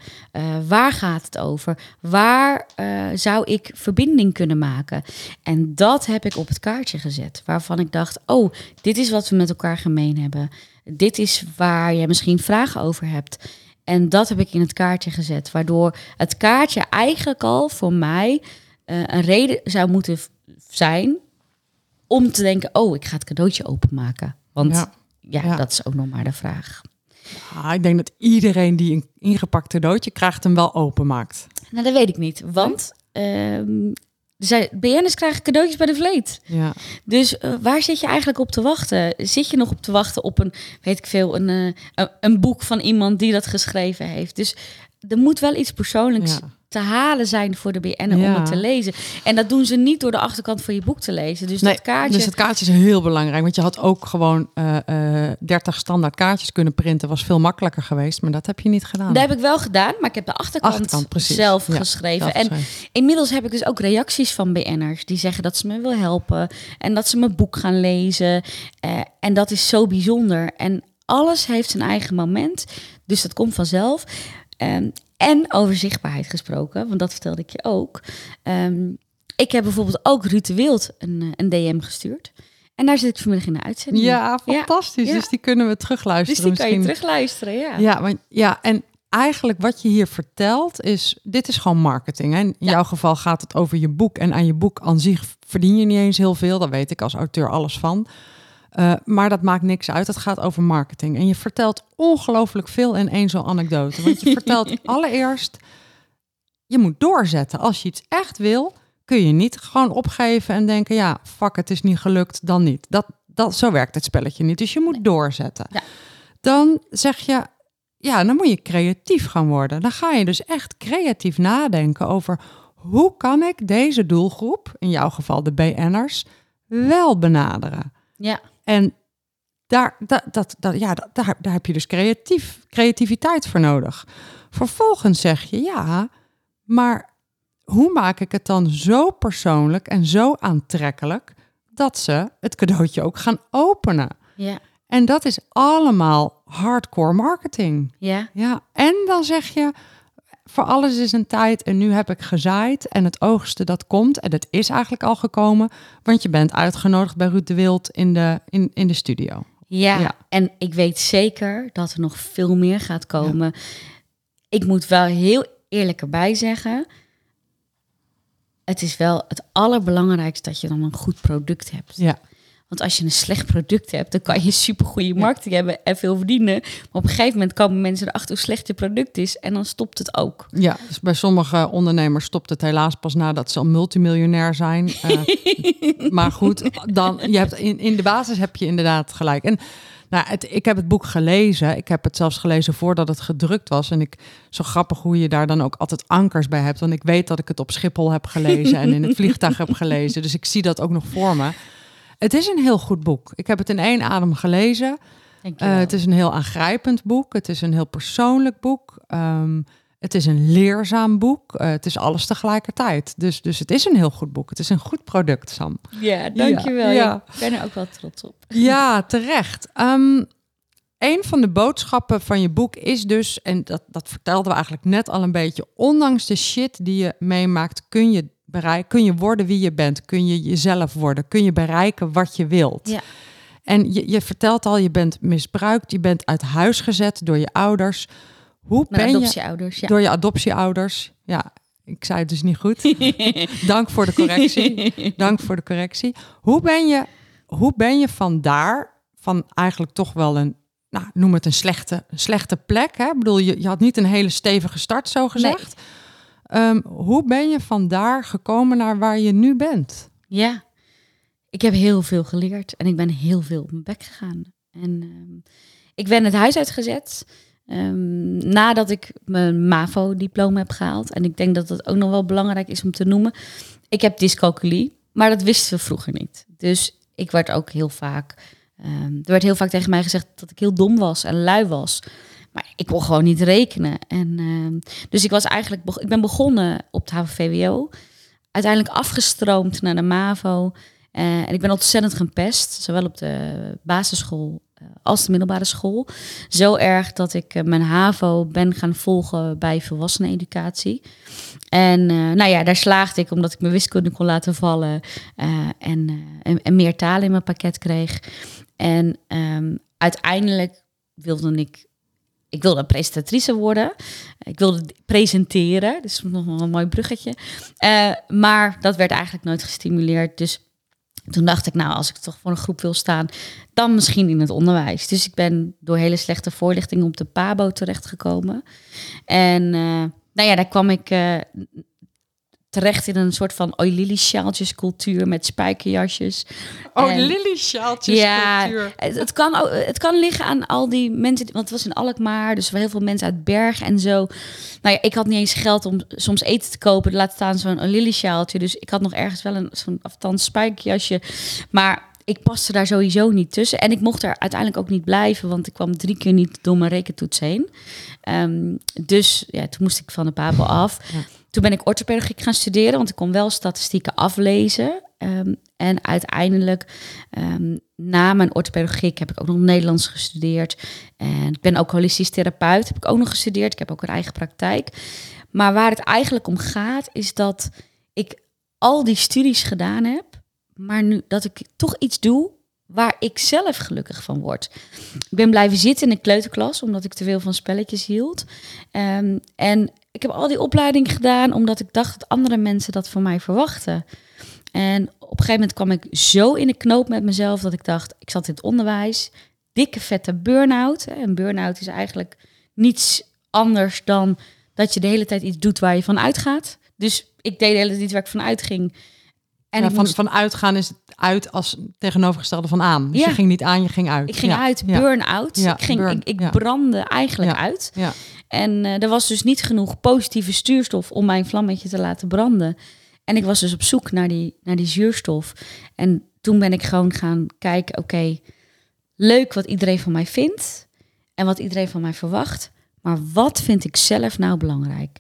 Waar gaat het over? Waar zou ik verbinding kunnen maken? En dat heb ik op het kaartje gezet. Waarvan ik dacht, oh, dit is wat we met elkaar gemeen hebben. Dit is waar je misschien vragen over hebt. En dat heb ik in het kaartje gezet. Waardoor het kaartje eigenlijk al voor mij een reden zou moeten zijn om te denken, oh, ik ga het cadeautje openmaken. Want ja, dat is ook nog maar de vraag. Ja, ik denk dat iedereen die een ingepakt cadeautje krijgt hem wel openmaakt. Nou, dat weet ik niet. Want BN'ers krijgen cadeautjes bij de vleet. Ja. Dus waar zit je eigenlijk op te wachten? Zit je nog op te wachten op een boek van iemand die dat geschreven heeft? Dus er moet wel iets persoonlijks te halen zijn voor de BN'er om het te lezen. En dat doen ze niet door de achterkant van je boek te lezen. Dus, dat kaartje is heel belangrijk. Want je had ook gewoon 30 standaard kaartjes kunnen printen. Was veel makkelijker geweest, maar dat heb je niet gedaan. Dat heb ik wel gedaan, maar ik heb de achterkant zelf geschreven. Ja, en inmiddels heb ik dus ook reacties van BN'ers die zeggen dat ze me wil helpen en dat ze mijn boek gaan lezen. En dat is zo bijzonder. En alles heeft zijn eigen moment. Dus dat komt vanzelf. En over zichtbaarheid gesproken, want dat vertelde ik je ook. Ik heb bijvoorbeeld ook Ruud de Wild een DM gestuurd. En daar zit ik vanmiddag in de uitzending. Ja, fantastisch. Ja. Dus die kunnen we terugluisteren. Dus die kan je terugluisteren, en eigenlijk wat je hier vertelt is, dit is gewoon marketing. Hè? In jouw geval gaat het over je boek. En aan je boek aan zich verdien je niet eens heel veel. Daar weet ik als auteur alles van. Maar dat maakt niks uit, het gaat over marketing. En je vertelt ongelooflijk veel in één zo'n anekdote. Want je vertelt allereerst, je moet doorzetten. Als je iets echt wil, kun je niet gewoon opgeven en denken, ja, fuck, het is niet gelukt, dan niet. Zo werkt het spelletje niet, dus je moet doorzetten. Ja. Dan zeg je, ja, dan moet je creatief gaan worden. Dan ga je dus echt creatief nadenken over, hoe kan ik deze doelgroep, in jouw geval de BN'ers, wel benaderen? Ja. En Daar heb je dus creativiteit voor nodig. Vervolgens zeg je, ja, maar hoe maak ik het dan zo persoonlijk en zo aantrekkelijk dat ze het cadeautje ook gaan openen? Ja. En dat is allemaal hardcore marketing. Ja. Ja. En dan zeg je, voor alles is een tijd en nu heb ik gezaaid en het oogsten dat komt. En dat is eigenlijk al gekomen, want je bent uitgenodigd bij Ruud de Wild in de studio. Ja, ja, en ik weet zeker dat er nog veel meer gaat komen. Ja. Ik moet wel heel eerlijk erbij zeggen, het is wel het allerbelangrijkste dat je dan een goed product hebt. Ja. Want als je een slecht product hebt, dan kan je supergoeie marketing hebben en veel verdienen. Maar op een gegeven moment komen mensen erachter hoe slecht je product is en dan stopt het ook. Ja, dus bij sommige ondernemers stopt het helaas pas nadat ze al multimiljonair zijn. Maar goed, dan, je hebt in de basis heb je inderdaad gelijk. En nou, ik heb het boek gelezen. Ik heb het zelfs gelezen voordat het gedrukt was. En zo grappig hoe je daar dan ook altijd ankers bij hebt. Want ik weet dat ik het op Schiphol heb gelezen en in het vliegtuig heb gelezen. Dus ik zie dat ook nog voor me. Het is een heel goed boek. Ik heb het in één adem gelezen. Het is een heel aangrijpend boek. Het is een heel persoonlijk boek. Het is een leerzaam boek. Het is alles tegelijkertijd. Dus het is een heel goed boek. Het is een goed product, Sam. Ja, dankjewel. Ja. Ik ben er ook wel trots op. Ja, terecht. Een van de boodschappen van je boek is dus, en dat vertelden we eigenlijk net al een beetje, ondanks de shit die je meemaakt, kun je worden wie je bent, kun je jezelf worden, kun je bereiken wat je wilt. Ja. En je vertelt al, je bent misbruikt, je bent uit huis gezet door je ouders. Adoptieouders, ja. Door je adoptieouders. Ja, ik zei het dus niet goed. Dank voor de correctie. Hoe ben je vandaar, van eigenlijk toch wel een, nou, noem het een slechte plek. Hè? Ik bedoel, je had niet een hele stevige start, zo gezegd. Nee. Hoe ben je vandaar gekomen naar waar je nu bent? Ja, ik heb heel veel geleerd en ik ben heel veel op mijn bek gegaan. En ik ben het huis uitgezet nadat ik mijn MAVO-diploma heb gehaald. En ik denk dat dat ook nog wel belangrijk is om te noemen. Ik heb dyscalculie, maar dat wisten we vroeger niet. Dus ik werd ook heel vaak... er werd heel vaak tegen mij gezegd dat ik heel dom was en lui was. Maar ik kon gewoon niet rekenen. En, dus ik was eigenlijk ik ben begonnen op het HAVO-VWO. Uiteindelijk afgestroomd naar de MAVO. En ik ben ontzettend gepest. Zowel op de basisschool als de middelbare school. Zo erg dat ik mijn HAVO ben gaan volgen bij volwasseneneducatie. En nou ja, daar slaagde ik omdat ik mijn wiskunde kon laten vallen. En meer talen in mijn pakket kreeg. En uiteindelijk wilde ik wilde presentatrice worden. Ik wilde presenteren. Dus nog wel een mooi bruggetje. Maar dat werd eigenlijk nooit gestimuleerd. Dus toen dacht ik, nou, als ik toch voor een groep wil staan, dan misschien in het onderwijs. Dus ik ben door hele slechte voorlichting op de PABO terechtgekomen. En nou ja, daar kwam ik terecht in een soort van oilili-sjaaltjes cultuur met spijkerjasjes. Oilili-sjaaltjes cultuur. Ja, het kan liggen aan al die mensen, want het was in Alkmaar, dus heel veel mensen uit Bergen en zo. Nou ja, ik had niet eens geld om soms eten te kopen, laat staan zo'n oilili-sjaaltje. Dus ik had nog ergens wel zo'n aftans spijkerjasje, maar ik paste daar sowieso niet tussen. En ik mocht er uiteindelijk ook niet blijven, want ik kwam 3 keer niet door mijn rekentoets heen. Dus ja, toen moest ik van de PABO af. Ja. Toen ben ik orthopedagogiek gaan studeren, want ik kon wel statistieken aflezen. En uiteindelijk, na mijn orthopedagogiek, heb ik ook nog Nederlands gestudeerd. En ik ben ook holistisch therapeut, heb ik ook nog gestudeerd. Ik heb ook een eigen praktijk. Maar waar het eigenlijk om gaat, is dat ik al die studies gedaan heb, maar nu dat ik toch iets doe waar ik zelf gelukkig van word. Ik ben blijven zitten in de kleuterklas, omdat ik te veel van spelletjes hield. En ik heb al die opleiding gedaan, omdat ik dacht dat andere mensen dat van mij verwachten. En op een gegeven moment kwam ik zo in de knoop met mezelf, dat ik dacht, ik zat in het onderwijs. Dikke vette burn-out. En burn-out is eigenlijk niets anders dan dat je de hele tijd iets doet waar je van uitgaat. Dus ik deed de hele tijd iets waar ik van uitging. En ja, van uitgaan is het uit als tegenovergestelde van aan. Dus ja. Je ging niet aan, je ging uit. Ik ging uit, burn-out. Ja, ik brandde eigenlijk uit. Ja. En er was dus niet genoeg positieve zuurstof om mijn vlammetje te laten branden. En ik was dus op zoek naar die zuurstof. En toen ben ik gewoon gaan kijken, oké, leuk wat iedereen van mij vindt en wat iedereen van mij verwacht. Maar wat vind ik zelf nou belangrijk?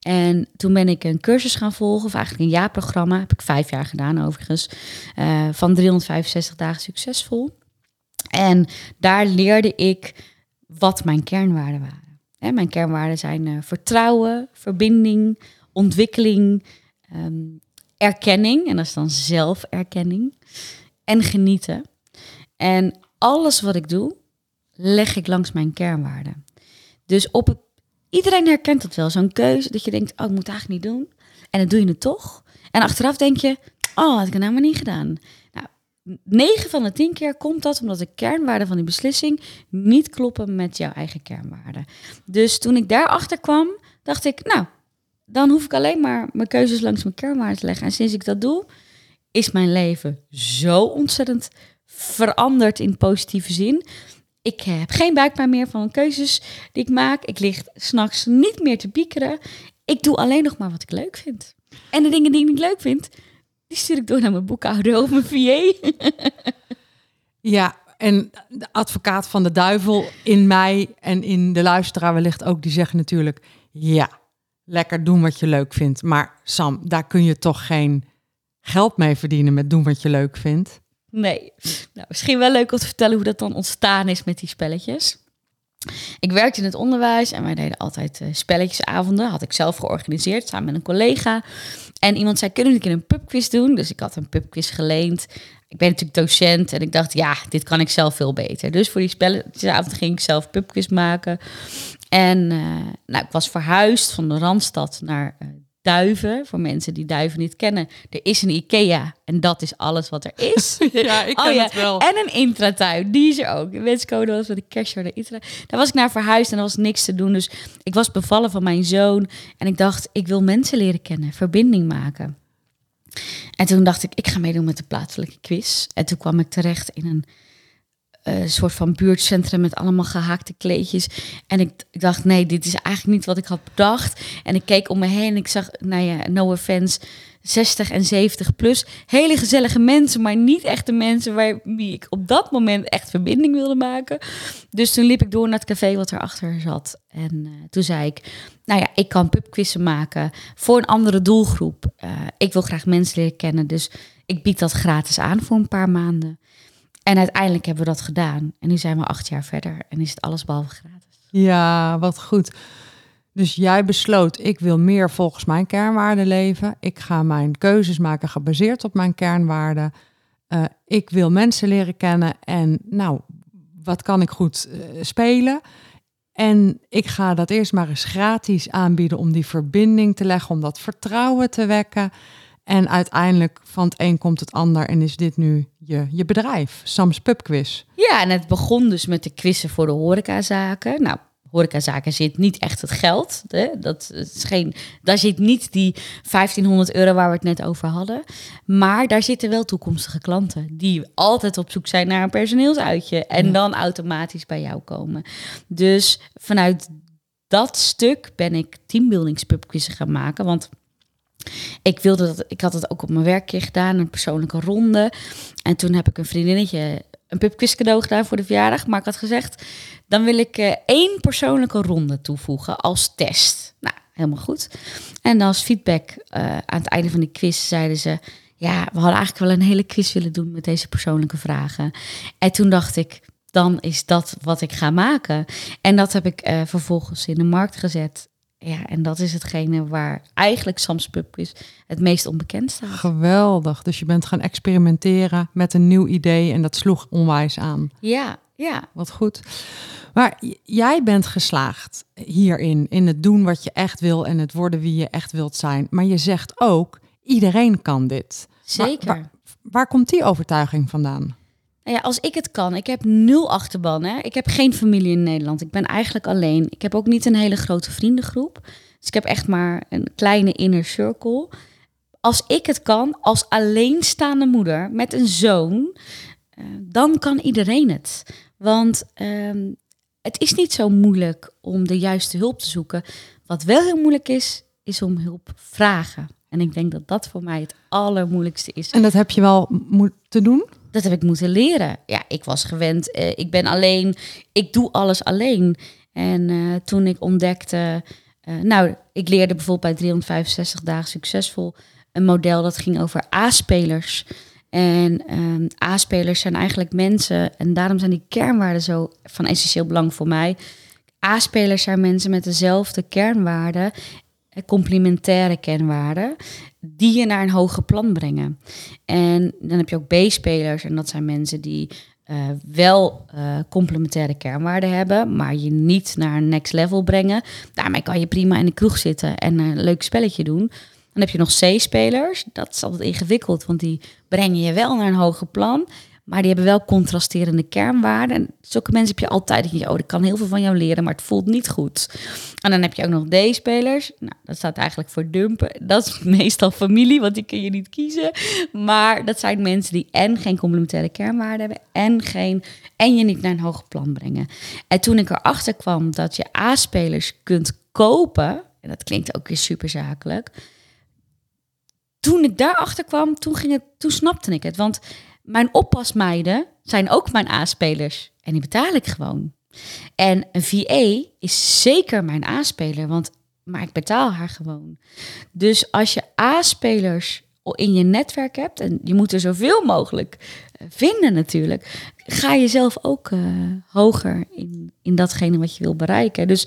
En toen ben ik een cursus gaan volgen, of eigenlijk een jaarprogramma. Heb ik 5 jaar gedaan overigens. Van 365 dagen succesvol. En daar leerde ik wat mijn kernwaarden waren. Hè, mijn kernwaarden zijn vertrouwen, verbinding, ontwikkeling, erkenning. En dat is dan zelferkenning. En genieten. En alles wat ik doe, leg ik langs mijn kernwaarden. Dus op het, iedereen herkent dat wel. Zo'n keuze dat je denkt, oh, ik moet het eigenlijk niet doen. En dan doe je het toch. En achteraf denk je, oh, had ik het nou maar niet gedaan. Nou, 9 van de 10 keer komt dat omdat de kernwaarden van die beslissing niet kloppen met jouw eigen kernwaarden. Dus toen ik daarachter kwam, dacht ik, nou, dan hoef ik alleen maar mijn keuzes langs mijn kernwaarden te leggen. En sinds ik dat doe, is mijn leven zo ontzettend veranderd in positieve zin. Ik heb geen buikpijn meer van keuzes die ik maak. Ik lig 's nachts niet meer te piekeren. Ik doe alleen nog maar wat ik leuk vind. En de dingen die ik niet leuk vind, die stuur ik door naar mijn boekhouder of mijn VA. Ja, en de advocaat van de duivel in mij en in de luisteraar wellicht ook, die zeggen natuurlijk, ja, lekker doen wat je leuk vindt. Maar Sam, daar kun je toch geen geld mee verdienen met doen wat je leuk vindt? Nee. Nou, misschien wel leuk om te vertellen hoe dat dan ontstaan is met die spelletjes. Ik werkte in het onderwijs en wij deden altijd spelletjesavonden. Had ik zelf georganiseerd, samen met een collega. En iemand zei, kunnen we een keer een pubquiz doen? Dus ik had een pubquiz geleend. Ik ben natuurlijk docent en ik dacht, ja, dit kan ik zelf veel beter. Dus voor die spelletjesavond ging ik zelf pubquiz maken. En nou, ik was verhuisd van de Randstad naar Duiven, voor mensen die Duiven niet kennen. Er is een IKEA en dat is alles wat er is. Ja, ik ken het wel. En een intratuin, die is er ook. De wenscode was met de cashcard de intra. Daar was ik naar verhuisd en er was niks te doen. Dus ik was bevallen van mijn zoon. En ik dacht, ik wil mensen leren kennen, verbinding maken. En toen dacht ik, ik ga meedoen met de plaatselijke quiz. En toen kwam ik terecht in een soort van buurtcentrum met allemaal gehaakte kleedjes. En ik dacht, nee, dit is eigenlijk niet wat ik had bedacht. En ik keek om me heen en ik zag, nou ja, no offense, 60 en 70 plus. Hele gezellige mensen, maar niet echt de mensen waarmee ik op dat moment echt verbinding wilde maken. Dus toen liep ik door naar het café wat erachter zat. En toen zei ik, nou ja, ik kan pubquizzen maken voor een andere doelgroep. Ik wil graag mensen leren kennen, dus ik bied dat gratis aan voor een paar maanden. En uiteindelijk hebben we dat gedaan. En nu zijn we 8 jaar verder. En is het alles behalve gratis. Ja, wat goed. Dus jij besloot, ik wil meer volgens mijn kernwaarden leven. Ik ga mijn keuzes maken gebaseerd op mijn kernwaarden. Ik wil mensen leren kennen. En nou, wat kan ik goed spelen? En ik ga dat eerst maar eens gratis aanbieden om die verbinding te leggen. Om dat vertrouwen te wekken. En uiteindelijk van het een komt het ander en is dit nu je bedrijf, Sam's Pubquiz. Ja, en het begon dus met de quizzen voor de horecazaken. Nou, horecazaken zit niet echt het geld. Hè? Dat is geen, daar zit niet die €1500 waar we het net over hadden. Maar daar zitten wel toekomstige klanten die altijd op zoek zijn naar een personeelsuitje. En dan automatisch bij jou komen. Dus vanuit dat stuk ben ik teambuildingspubquizzen gaan maken, want ik had het ook op mijn werkje gedaan, een persoonlijke ronde. En toen heb ik een vriendinnetje een pubquiz cadeau gedaan voor de verjaardag. Maar ik had gezegd, dan wil ik 1 persoonlijke ronde toevoegen als test. Nou, helemaal goed. En als feedback aan het einde van die quiz zeiden ze, ja, we hadden eigenlijk wel een hele quiz willen doen met deze persoonlijke vragen. En toen dacht ik, dan is dat wat ik ga maken. En dat heb ik vervolgens in de markt gezet. Ja, en dat is hetgene waar eigenlijk Sam's Pubquiz het meest onbekend staat. Geweldig. Dus je bent gaan experimenteren met een nieuw idee en dat sloeg onwijs aan. Ja, ja. Wat goed. Maar jij bent geslaagd hierin, in het doen wat je echt wil en het worden wie je echt wilt zijn. Maar je zegt ook, iedereen kan dit. Zeker. Waar komt die overtuiging vandaan? Ja, als ik het kan. Ik heb 0 achterban. Hè. Ik heb geen familie in Nederland. Ik ben eigenlijk alleen. Ik heb ook niet een hele grote vriendengroep. Dus ik heb echt maar een kleine inner circle. Als ik het kan, als alleenstaande moeder met een zoon, dan kan iedereen het. Want het is niet zo moeilijk om de juiste hulp te zoeken. Wat wel heel moeilijk is, is om hulp vragen. En ik denk dat dat voor mij het allermoeilijkste is. En dat heb je wel moeten doen? Dat heb ik moeten leren. Ja, ik was gewend. Ik ben alleen. Ik doe alles alleen. En toen ik ontdekte... ik leerde bijvoorbeeld bij 365 dagen succesvol... een model dat ging over A-spelers. En A-spelers zijn eigenlijk mensen... en daarom zijn die kernwaarden zo van essentieel belang voor mij. A-spelers zijn mensen met dezelfde kernwaarden... complementaire kernwaarden... die je naar een hoger plan brengen. En dan heb je ook B-spelers... en dat zijn mensen die wel complementaire kernwaarden hebben... maar je niet naar een next level brengen. Daarmee kan je prima in de kroeg zitten... en een leuk spelletje doen. Dan heb je nog C-spelers. Dat is altijd ingewikkeld... want die brengen je wel naar een hoger plan... maar die hebben wel contrasterende kernwaarden. En zulke mensen heb je altijd. Dat je, ik kan heel veel van jou leren, maar het voelt niet goed. En dan heb je ook nog D-spelers. Nou, dat staat eigenlijk voor dumpen. Dat is meestal familie, want die kun je niet kiezen. Maar dat zijn mensen die en geen complementaire kernwaarden hebben... en je niet naar een hoger plan brengen. En toen ik erachter kwam dat je A-spelers kunt kopen... en dat klinkt ook weer superzakelijk... toen ik daarachter kwam, toen snapte ik het. Want... mijn oppasmeiden zijn ook mijn A-spelers. En die betaal ik gewoon. En een VA is zeker mijn A-speler. Maar ik betaal haar gewoon. Dus als je A-spelers in je netwerk hebt... en je moet er zoveel mogelijk vinden natuurlijk... ga je zelf ook hoger in datgene wat je wil bereiken. Dus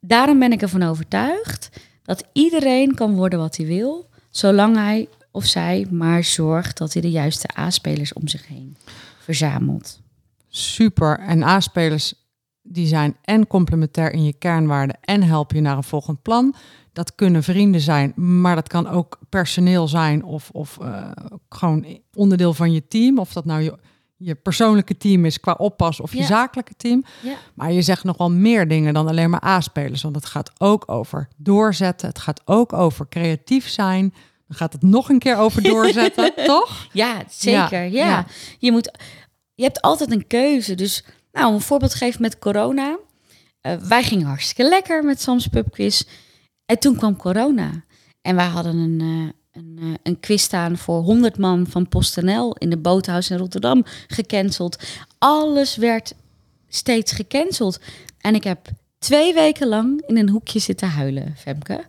daarom ben ik ervan overtuigd... dat iedereen kan worden wat hij wil... zolang hij... of zij, maar zorgt dat hij de juiste A-spelers om zich heen verzamelt. Super. En A-spelers die zijn en complementair in je kernwaarden... en helpen je naar een volgend plan. Dat kunnen vrienden zijn, maar dat kan ook personeel zijn... of gewoon onderdeel van je team. Of dat nou je persoonlijke team is qua oppas of je zakelijke team. Ja. Maar je zegt nog wel meer dingen dan alleen maar A-spelers. Want het gaat ook over doorzetten. Het gaat ook over creatief zijn... Dan gaat het nog een keer over doorzetten, toch? Ja, zeker. Ja. Je hebt altijd een keuze. Dus om een voorbeeld te geven met corona. Wij gingen hartstikke lekker met Sam's Pubquiz. En toen kwam corona. En wij hadden een quiz staan voor 100 man van PostNL... in de Boothuis in Rotterdam gecanceld. Alles werd steeds gecanceld. En ik heb 2 weken lang in een hoekje zitten huilen, Femke.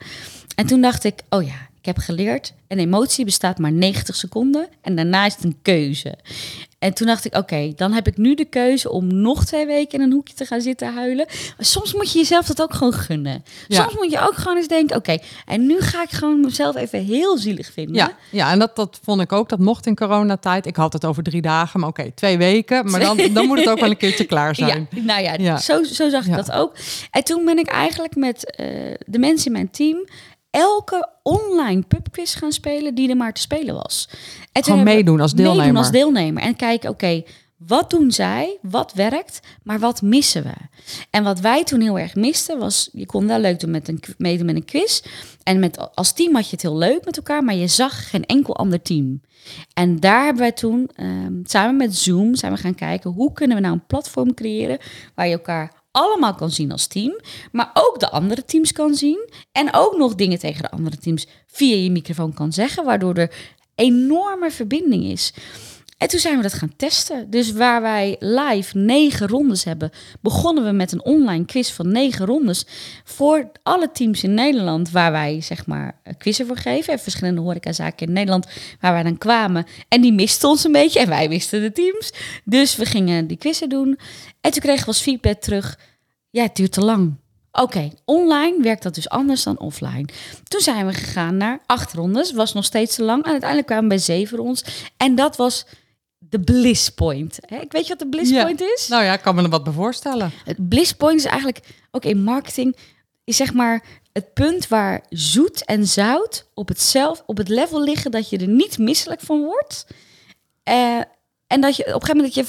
En toen dacht ik, oh ja... ik heb geleerd, een emotie bestaat maar 90 seconden... en daarna is het een keuze. En toen dacht ik, oké, dan heb ik nu de keuze... om nog 2 weken in een hoekje te gaan zitten huilen. Maar soms moet je jezelf dat ook gewoon gunnen. Ja. Soms moet je ook gewoon eens denken... oké, en nu ga ik gewoon mezelf even heel zielig vinden. Ja, en dat vond ik ook. Dat mocht in coronatijd. Ik had het over 3 dagen, maar oké, 2 weken. Maar dan moet het ook wel een keertje klaar zijn. Ja, Zo zag ik dat ook. En toen ben ik eigenlijk met de mensen in mijn team... elke online pubquiz gaan spelen die er maar te spelen was. En gewoon meedoen als deelnemer. En kijken, oké, wat doen zij? Wat werkt? Maar wat missen we? En wat wij toen heel erg misten was... je kon wel leuk doen meedoen met een quiz. En als team had je het heel leuk met elkaar... maar je zag geen enkel ander team. En daar hebben wij toen samen met Zoom... zijn we gaan kijken, hoe kunnen we nou een platform creëren... waar je elkaar... allemaal kan zien als team, maar ook de andere teams kan zien. En ook nog dingen tegen de andere teams via je microfoon kan zeggen, waardoor er enorme verbinding is. En toen zijn we dat gaan testen. Dus waar wij live 9 rondes hebben, begonnen we met een online quiz van 9 rondes voor alle teams in Nederland, waar wij zeg maar quizzen voor geven. En verschillende horecazaken in Nederland, waar wij dan kwamen. En die misten ons een beetje en wij misten de teams. Dus we gingen die quizzen doen. En toen kregen we als feedback terug, ja, het duurt te lang. Oké, online werkt dat dus anders dan offline. Toen zijn we gegaan naar 8 rondes, was nog steeds te lang. En uiteindelijk kwamen we bij 7 rondes. En dat was... de bliss point. Ik weet je wat de bliss point is? Nou ja, ik kan me er wat bij voorstellen. Het bliss point is eigenlijk, ook in marketing... is zeg maar het punt waar zoet en zout op het level liggen... dat je er niet misselijk van wordt. En dat je op een gegeven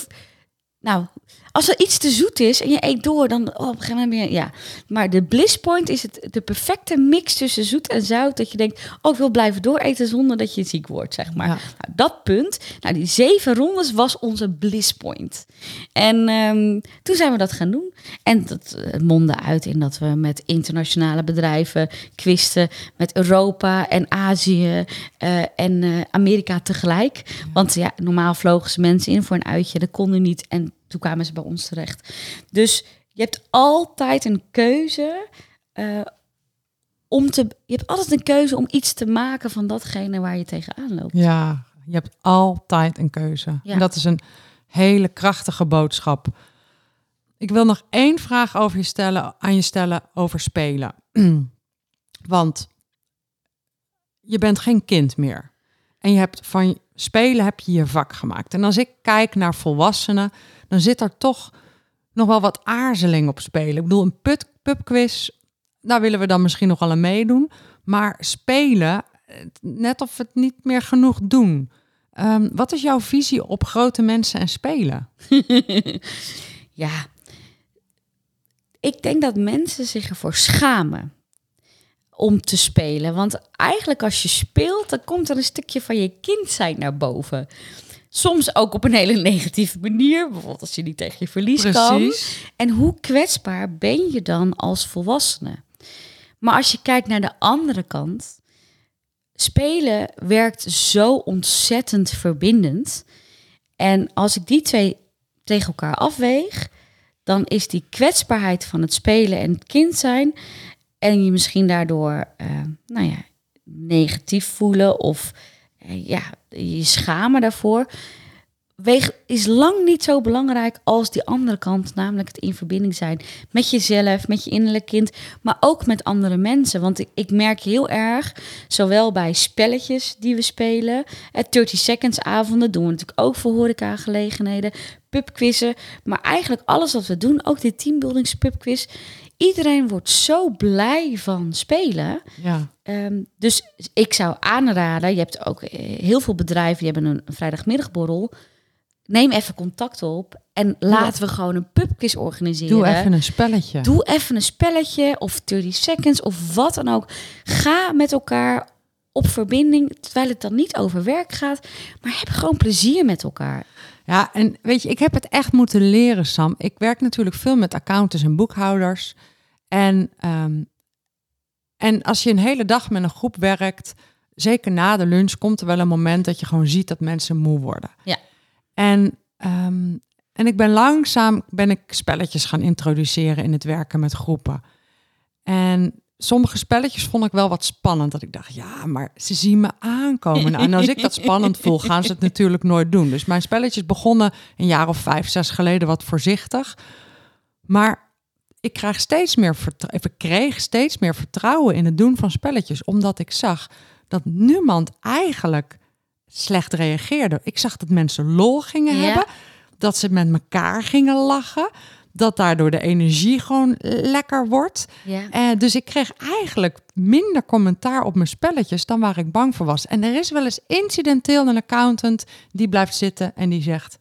moment... Als er iets te zoet is en je eet door, dan op een gegeven moment meer. Ja. Maar de bliss point is de perfecte mix tussen zoet en zout. Dat je denkt, oh, ik wil blijven dooreten zonder dat je ziek wordt, zeg maar. Ja. Nou, dat punt, nou, die 7 rondes was onze bliss point. En toen zijn we dat gaan doen. En dat mondde uit in dat we met internationale bedrijven quizten. Met Europa en Azië en Amerika tegelijk. Ja. Want ja, normaal vlogen ze mensen in voor een uitje. Dat kon nu niet en toen kwamen ze bij ons terecht. Dus je hebt altijd een keuze je hebt altijd een keuze om iets te maken van datgene waar je tegenaan loopt. Ja, je hebt altijd een keuze. Ja. En dat is een hele krachtige boodschap. Ik wil nog 1 vraag over je stellen, aan je stellen over spelen. Want je bent geen kind meer. En je hebt van spelen heb je vak gemaakt. En als ik kijk naar volwassenen, dan zit er toch nog wel wat aarzeling op spelen. Ik bedoel, een pubquiz, daar willen we dan misschien nog wel aan meedoen. Maar spelen, net of we het niet meer genoeg doen. Wat is jouw visie op grote mensen en spelen? Ja, ik denk dat mensen zich ervoor schamen om te spelen. Want eigenlijk als je speelt, dan komt er een stukje van je kind zijn naar boven. Soms ook op een hele negatieve manier. Bijvoorbeeld als je niet tegen je verlies kan. En hoe kwetsbaar ben je dan als volwassene? Maar als je kijkt naar de andere kant. Spelen werkt zo ontzettend verbindend. En als ik die 2 tegen elkaar afweeg, dan is die kwetsbaarheid van het spelen en het kind zijn, en je misschien daardoor negatief voelen of je schamen daarvoor, is lang niet zo belangrijk als die andere kant, namelijk het in verbinding zijn met jezelf, met je innerlijk kind, maar ook met andere mensen. Want ik merk heel erg, zowel bij spelletjes die we spelen, 30 seconds avonden doen we natuurlijk ook voor horecagelegenheden, pubquizzen, maar eigenlijk alles wat we doen, ook die teambuildingspubquiz, iedereen wordt zo blij van spelen. Ja. Dus ik zou aanraden, je hebt ook heel veel bedrijven, die hebben een vrijdagmiddagborrel. Neem even contact op en laten we gewoon een pubquiz organiseren. Doe even een spelletje. Of 30 seconds of wat dan ook. Ga met elkaar op verbinding, terwijl het dan niet over werk gaat. Maar heb gewoon plezier met elkaar. Ja, en weet je, ik heb het echt moeten leren, Sam. Ik werk natuurlijk veel met accountants en boekhouders. En als je een hele dag met een groep werkt, zeker na de lunch, komt er wel een moment dat je gewoon ziet dat mensen moe worden. Ja. En ik ben langzaam spelletjes gaan introduceren in het werken met groepen. En sommige spelletjes vond ik wel wat spannend. Dat ik dacht, ja, maar ze zien me aankomen. Nou, en als ik dat spannend voel, gaan ze het natuurlijk nooit doen. Dus mijn spelletjes begonnen een jaar of 5, 6 geleden wat voorzichtig. Maar ik kreeg steeds meer vertrouwen in het doen van spelletjes. Omdat ik zag dat niemand eigenlijk slecht reageerde. Ik zag dat mensen lol gingen hebben. Dat ze met elkaar gingen lachen. Dat daardoor de energie gewoon lekker wordt. Ja. Dus ik kreeg eigenlijk minder commentaar op mijn spelletjes dan waar ik bang voor was. En er is wel eens incidenteel een accountant die blijft zitten en die zegt,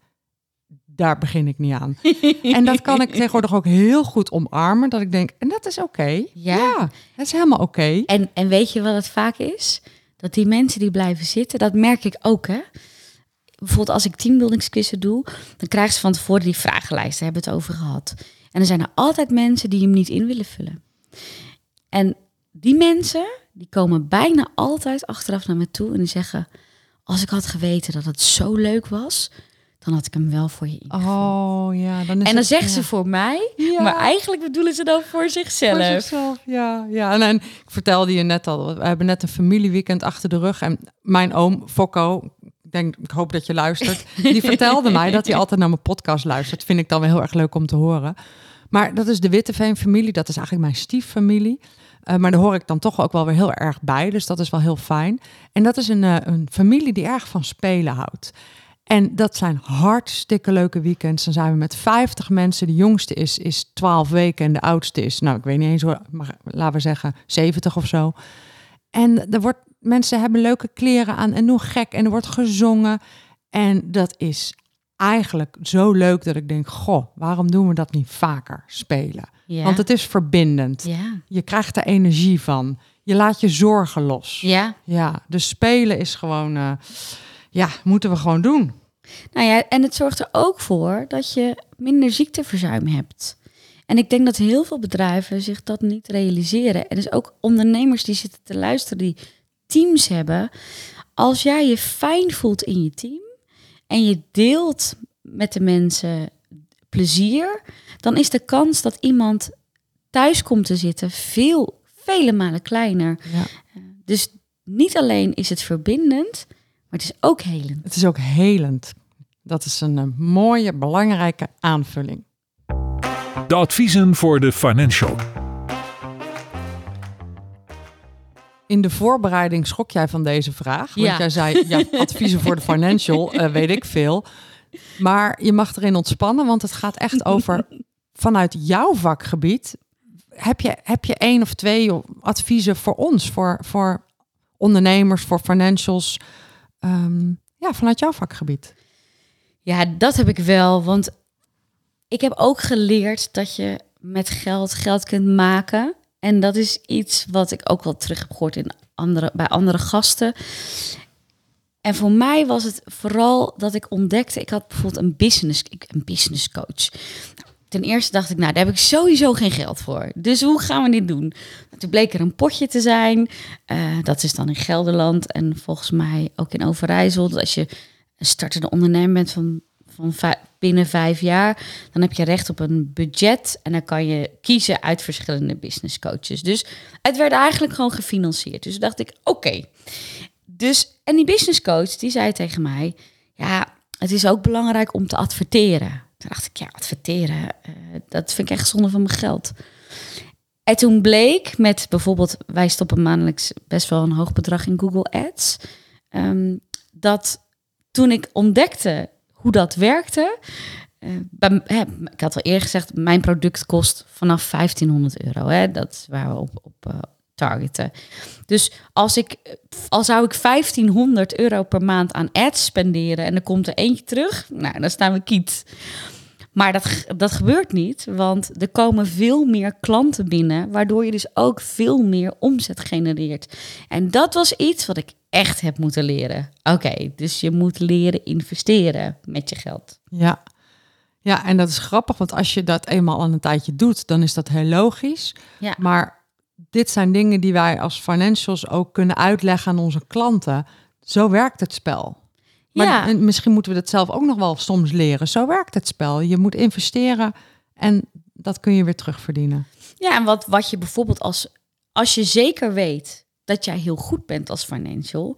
daar begin ik niet aan. En dat kan ik tegenwoordig ook heel goed omarmen. Dat ik denk, en dat is oké. Ja, dat is helemaal oké. En weet je wat het vaak is? Dat die mensen die blijven zitten, dat merk ik ook, hè. Bijvoorbeeld als ik teambuildingsquizzen doe, dan krijgen ze van tevoren die vragenlijsten, daar hebben we het over gehad. En er zijn er altijd mensen die hem niet in willen vullen. En die mensen, die komen bijna altijd achteraf naar me toe en die zeggen, als ik had geweten dat het zo leuk was, dan had ik hem wel voor je ingevuld. Oh, ja, zeggen ze voor mij, maar eigenlijk bedoelen ze dan voor zichzelf. Voor zichzelf, ja. En ik vertelde je net al, we hebben net een familieweekend achter de rug. En mijn oom, Fokko, ik hoop dat je luistert. Die vertelde mij dat hij altijd naar mijn podcast luistert. Vind ik dan wel heel erg leuk om te horen. Maar dat is de Witteveen-familie. Dat is eigenlijk mijn stieffamilie. Maar daar hoor ik dan toch ook wel weer heel erg bij. Dus dat is wel heel fijn. En dat is een familie die erg van spelen houdt. En dat zijn hartstikke leuke weekends. Dan zijn we met 50 mensen. De jongste is 12 weken en de oudste is, nou, ik weet niet eens hoor, maar laten we zeggen 70 of zo. En mensen hebben leuke kleren aan en doen gek en er wordt gezongen. En dat is eigenlijk zo leuk dat ik denk, goh, waarom doen we dat niet vaker spelen? Ja. Want het is verbindend. Ja. Je krijgt er energie van. Je laat je zorgen los. Ja. Ja, dus spelen is gewoon, moeten we gewoon doen. Nou ja, en het zorgt er ook voor dat je minder ziekteverzuim hebt. En ik denk dat heel veel bedrijven zich dat niet realiseren. En dus ook ondernemers die zitten te luisteren, die teams hebben. Als jij je fijn voelt in je team en je deelt met de mensen plezier, dan is de kans dat iemand thuis komt te zitten vele malen kleiner. Ja. Dus niet alleen is het verbindend, maar het is ook helend. Het is ook helend. Dat is een mooie, belangrijke aanvulling. De adviezen voor de financial. In de voorbereiding schrok jij van deze vraag. Want jij zei, adviezen voor de financial, weet ik veel. Maar je mag erin ontspannen, want het gaat echt over vanuit jouw vakgebied. Heb je 1 of 2 adviezen voor ons, voor ondernemers, voor financials? Vanuit jouw vakgebied. Ja, dat heb ik wel, want ik heb ook geleerd dat je met geld kunt maken. En dat is iets wat ik ook wel terug heb gehoord bij andere gasten. En voor mij was het vooral dat ik ontdekte, ik had bijvoorbeeld een business coach. Nou, ten eerste dacht ik, nou, daar heb ik sowieso geen geld voor. Dus hoe gaan we dit doen? Nou, toen bleek er een potje te zijn. Dat is dan in Gelderland en volgens mij ook in Overijssel. Dat als je een startende ondernemer bent van binnen 5 jaar, dan heb je recht op een budget en dan kan je kiezen uit verschillende business coaches. Dus het werd eigenlijk gewoon gefinancierd. Dus dacht ik, oké. Dus, en die business coach die zei tegen mij, ja, het is ook belangrijk om te adverteren. Toen dacht ik, ja, adverteren, dat vind ik echt zonde van mijn geld. En toen bleek met bijvoorbeeld, wij stoppen maandelijks best wel een hoog bedrag in Google Ads, dat toen ik ontdekte hoe dat werkte. Ik had al eerder gezegd, mijn product kost vanaf €1500. Hè? Dat is waar we op targeten. Dus al zou ik €1500 per maand aan ads spenderen en er komt er eentje terug, nou, dan staan we kiet. Maar dat gebeurt niet, want er komen veel meer klanten binnen, waardoor je dus ook veel meer omzet genereert. En dat was iets wat ik echt heb moeten leren. Oké, dus je moet leren investeren met je geld. Ja. Ja, en dat is grappig, want als je dat eenmaal aan een tijdje doet, dan is dat heel logisch. Ja. Maar dit zijn dingen die wij als financials ook kunnen uitleggen aan onze klanten. Zo werkt het spel. Maar misschien moeten we dat zelf ook nog wel soms leren. Zo werkt het spel. Je moet investeren en dat kun je weer terugverdienen. Ja, en wat je bijvoorbeeld als je zeker weet dat jij heel goed bent als financial,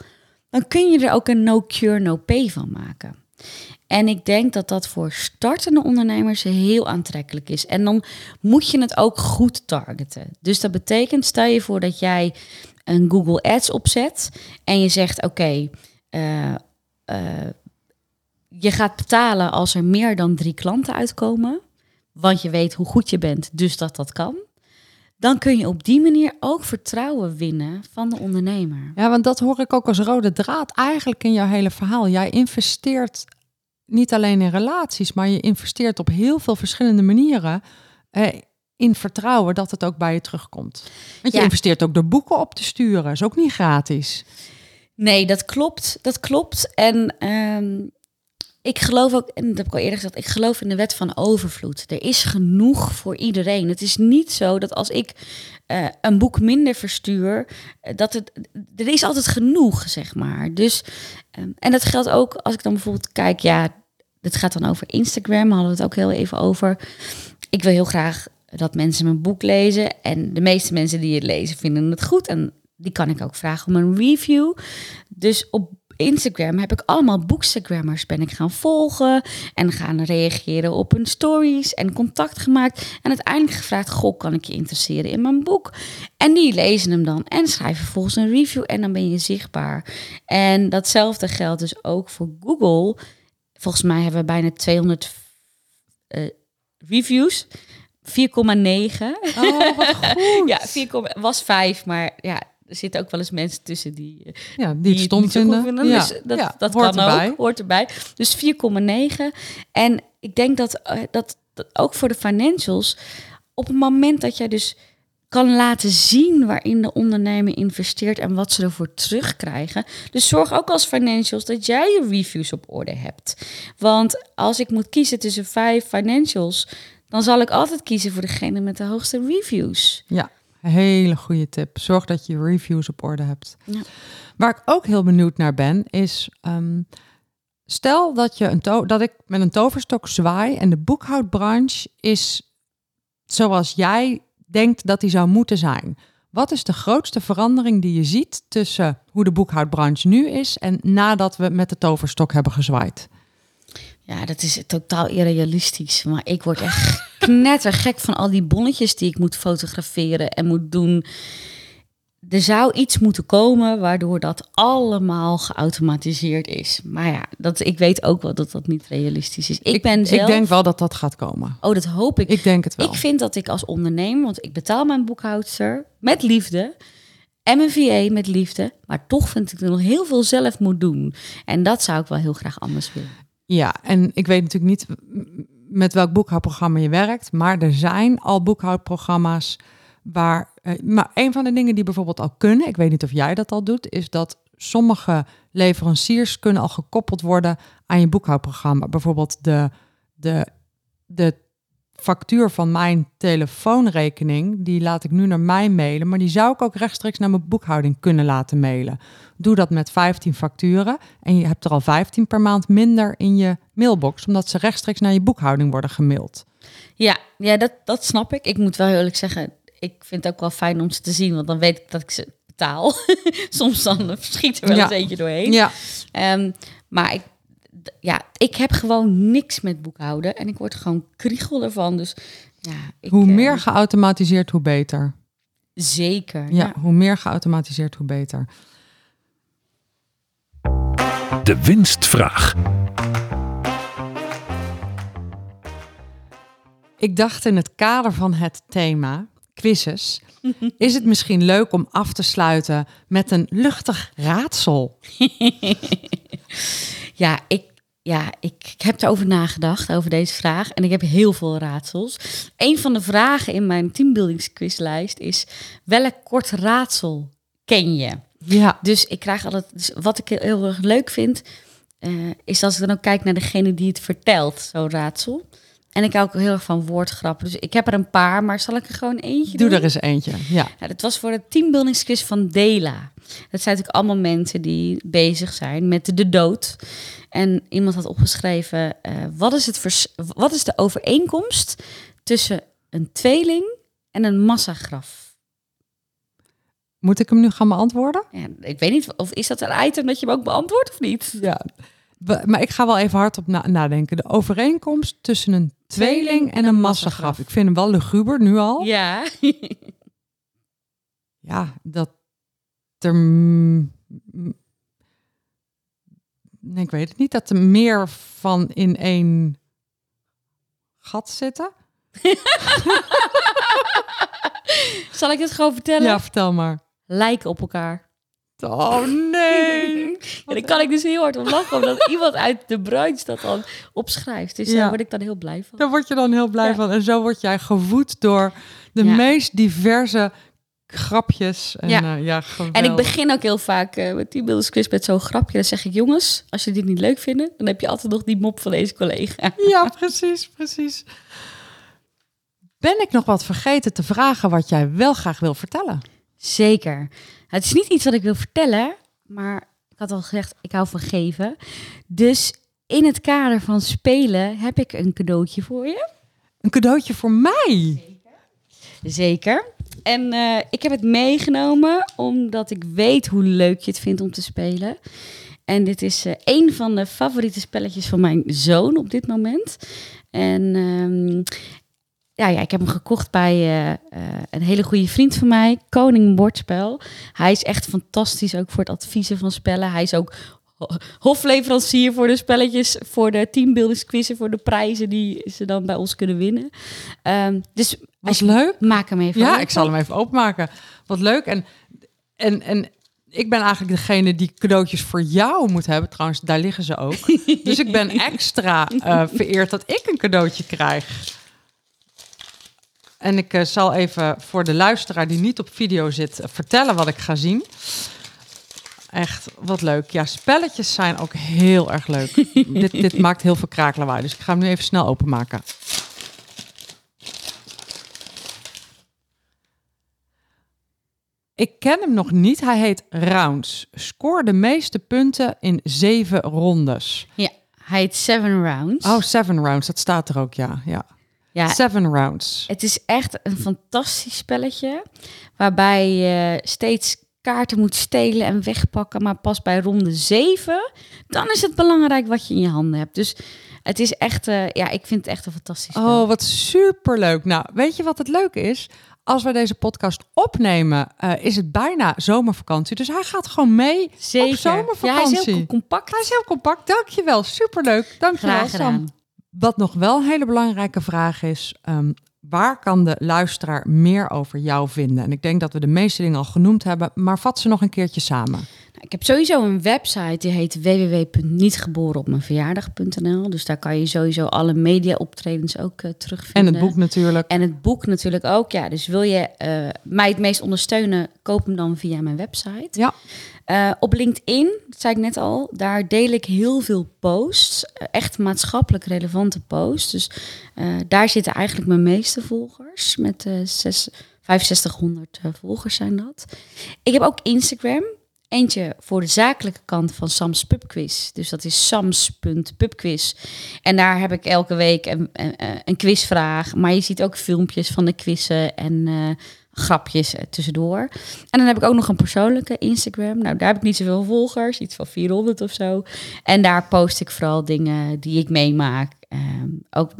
dan kun je er ook een no-cure, no-pay van maken. En ik denk dat voor startende ondernemers heel aantrekkelijk is. En dan moet je het ook goed targeten. Dus dat betekent, stel je voor dat jij een Google Ads opzet en je zegt, je gaat betalen als er meer dan 3 klanten uitkomen, want je weet hoe goed je bent, dus dat kan. Dan kun je op die manier ook vertrouwen winnen van de ondernemer. Ja, want dat hoor ik ook als rode draad eigenlijk in jouw hele verhaal. Jij investeert niet alleen in relaties, maar je investeert op heel veel verschillende manieren in vertrouwen dat het ook bij je terugkomt. Want je investeert ook door boeken op te sturen. Dat is ook niet gratis. Nee, dat klopt. En ik geloof ook, en dat heb ik al eerder gezegd, ik geloof in de wet van overvloed. Er is genoeg voor iedereen. Het is niet zo dat als ik een boek minder verstuur, er is altijd genoeg, zeg maar. Dus, en dat geldt ook, als ik dan bijvoorbeeld kijk, dit gaat dan over Instagram, hadden we het ook heel even over. Ik wil heel graag dat mensen mijn boek lezen en de meeste mensen die het lezen vinden het goed en die kan ik ook vragen om een review. Dus op Instagram heb ik allemaal boekstagrammers ben ik gaan volgen en gaan reageren op hun stories en contact gemaakt. En uiteindelijk gevraagd, goh, kan ik je interesseren in mijn boek? En die lezen hem dan en schrijven volgens een review en dan ben je zichtbaar. En datzelfde geldt dus ook voor Google. Volgens mij hebben we bijna 200 reviews. 4,9. Oh, wat goed. Ja, 4, was 5, maar ja, Er zitten ook wel eens mensen tussen die het stom vinden. Ja. Dus dat hoort kan erbij. Ook, hoort erbij. Dus 4,9. En ik denk dat ook voor de financials, op het moment dat jij dus kan laten zien waarin de ondernemer investeert en wat ze ervoor terugkrijgen. Dus zorg ook als financials dat jij je reviews op orde hebt. Want als ik moet kiezen tussen 5 financials, dan zal ik altijd kiezen voor degene met de hoogste reviews. Ja, hele goede tip. Zorg dat je reviews op orde hebt. Ja. Waar ik ook heel benieuwd naar ben, is stel dat je dat ik met een toverstok zwaai en de boekhoudbranche is zoals jij denkt dat die zou moeten zijn. Wat is de grootste verandering die je ziet tussen hoe de boekhoudbranche nu is en nadat we met de toverstok hebben gezwaaid? Ja, dat is totaal irrealistisch. Maar ik word echt knettergek van al die bonnetjes die ik moet fotograferen en moet doen. Er zou iets moeten komen waardoor dat allemaal geautomatiseerd is. Maar ja, ik weet ook wel dat dat niet realistisch is. Ik denk wel dat dat gaat komen. Oh, dat hoop ik. Ik denk het wel. Ik vind dat ik als ondernemer, want ik betaal mijn boekhoudster met liefde en mijn VA met liefde, maar toch vind ik dat ik nog heel veel zelf moet doen. En dat zou ik wel heel graag anders willen. Ja, en ik weet natuurlijk niet met welk boekhoudprogramma je werkt, maar er zijn al boekhoudprogramma's waar. Maar een van de dingen die bijvoorbeeld al kunnen, ik weet niet of jij dat al doet, is dat sommige leveranciers kunnen al gekoppeld worden aan je boekhoudprogramma. Bijvoorbeeld de factuur van mijn telefoonrekening, die laat ik nu naar mij mailen, maar die zou ik ook rechtstreeks naar mijn boekhouding kunnen laten mailen. Doe dat met 15 facturen en je hebt er al 15 per maand minder in je mailbox, omdat ze rechtstreeks naar je boekhouding worden gemaild. Ja, dat snap ik. Ik moet wel eerlijk zeggen, ik vind het ook wel fijn om ze te zien, want dan weet ik dat ik ze betaal. Soms dan schiet er wel eens eentje doorheen. Ja. Maar ik heb gewoon niks met boekhouden en ik word gewoon kriegel ervan. Dus ja, hoe meer geautomatiseerd, hoe beter. Zeker. Ja, hoe meer geautomatiseerd, hoe beter. De winstvraag. Ik dacht in het kader van het thema quizzes, is het misschien leuk om af te sluiten met een luchtig raadsel? Ik heb erover nagedacht, over deze vraag. En ik heb heel veel raadsels. Een van de vragen in mijn teambuildingsquizlijst is: welk kort raadsel ken je? Ja. Dus ik krijg altijd. Dus wat ik heel erg leuk vind, is als ik dan ook kijk naar degene die het vertelt, zo'n raadsel. En ik hou ook heel erg van woordgrappen. Dus ik heb er een paar, maar zal ik er gewoon eentje doen? Doe er eens eentje, ja. Nou, dat was voor de teambuildingsquiz van Dela. Dat zijn natuurlijk allemaal mensen die bezig zijn met de dood. En iemand had opgeschreven, wat is de overeenkomst tussen een tweeling en een massagraf? Moet ik hem nu gaan beantwoorden? Ja, ik weet niet, of is dat een item dat je hem ook beantwoordt of niet? Ja. Maar ik ga wel even hardop nadenken. De overeenkomst tussen een tweeling en een massagraf. Ik vind hem wel luguber nu al. Ja. Ja, nee, ik weet het niet. Dat er meer van in één gat zitten. Zal ik het gewoon vertellen? Ja, vertel maar. Lijken op elkaar. Oh nee. Ja, dan kan ik dus heel hard om lachen, omdat iemand uit de branche dat dan opschrijft. Dus daar word ik dan heel blij van. Daar word je dan heel blij van. En zo word jij gevoed door de meest diverse grapjes. En, en ik begin ook heel vaak met die beeldersquiz met zo'n grapje. Dan zeg ik, jongens, als jullie dit niet leuk vinden, dan heb je altijd nog die mop van deze collega. Ja, precies. Ben ik nog wat vergeten te vragen wat jij wel graag wil vertellen? Zeker. Het is niet iets wat ik wil vertellen, maar ik had al gezegd, ik hou van geven. Dus in het kader van spelen heb ik een cadeautje voor je. Een cadeautje voor mij? Zeker. En ik heb het meegenomen omdat ik weet hoe leuk je het vindt om te spelen. En dit is een van de favoriete spelletjes van mijn zoon op dit moment. En ik heb hem gekocht bij een hele goede vriend van mij, Koning Bordspel. Hij is echt fantastisch, ook voor het adviezen van spellen. Hij is ook hofleverancier voor de spelletjes, voor de teambuildingsquizzen, voor de prijzen die ze dan bij ons kunnen winnen. Dus was leuk. Maak hem even open. Ja, ik zal hem even openmaken. Wat leuk. En En ik ben eigenlijk degene die cadeautjes voor jou moet hebben. Trouwens, daar liggen ze ook. Dus ik ben extra vereerd dat ik een cadeautje krijg. En ik zal even voor de luisteraar die niet op video zit vertellen wat ik ga zien. Echt, wat leuk. Ja, spelletjes zijn ook heel erg leuk. Dit maakt heel veel kraaklawaai, dus ik ga hem nu even snel openmaken. Ik ken hem nog niet. Hij heet Rounds. Scoor de meeste punten in 7 rondes. Ja, hij heet 7 Rounds. Oh, 7 Rounds. Dat staat er ook, ja. Ja, 7 Rounds. Het is echt een fantastisch spelletje waarbij je steeds kaarten moet stelen en wegpakken. Maar pas bij ronde 7, dan is het belangrijk wat je in je handen hebt. Dus het is echt, ik vind het echt een fantastisch spel. Oh, wat superleuk. Nou, weet je wat het leuke is? Als wij deze podcast opnemen, is het bijna zomervakantie. Dus hij gaat gewoon mee. Zeker. Op zomervakantie. Ja, hij is heel compact. Dankjewel. Superleuk. Dankjewel, Sam. Wat nog wel een hele belangrijke vraag is, waar kan de luisteraar meer over jou vinden? En ik denk dat we de meeste dingen al genoemd hebben, maar vat ze nog een keertje samen. Nou, ik heb sowieso een website, die heet www.nietgeborenopmijnverjaardag.nl. Dus daar kan je sowieso alle mediaoptredens ook terugvinden. En het boek natuurlijk. Ja, dus wil je mij het meest ondersteunen, koop hem dan via mijn website. Ja. Op LinkedIn, dat zei ik net al, daar deel ik heel veel posts. Echt maatschappelijk relevante posts. Dus daar zitten eigenlijk mijn meeste volgers. Met 6500 volgers zijn dat. Ik heb ook Instagram. Eentje voor de zakelijke kant van Sam's Pubquiz. Dus dat is sams.pubquiz. En daar heb ik elke week een quizvraag. Maar je ziet ook filmpjes van de quizzen en grapjes tussendoor. En dan heb ik ook nog een persoonlijke Instagram. Nou, daar heb ik niet zoveel volgers. Iets van 400 of zo. En daar post ik vooral dingen die ik meemaak. Ook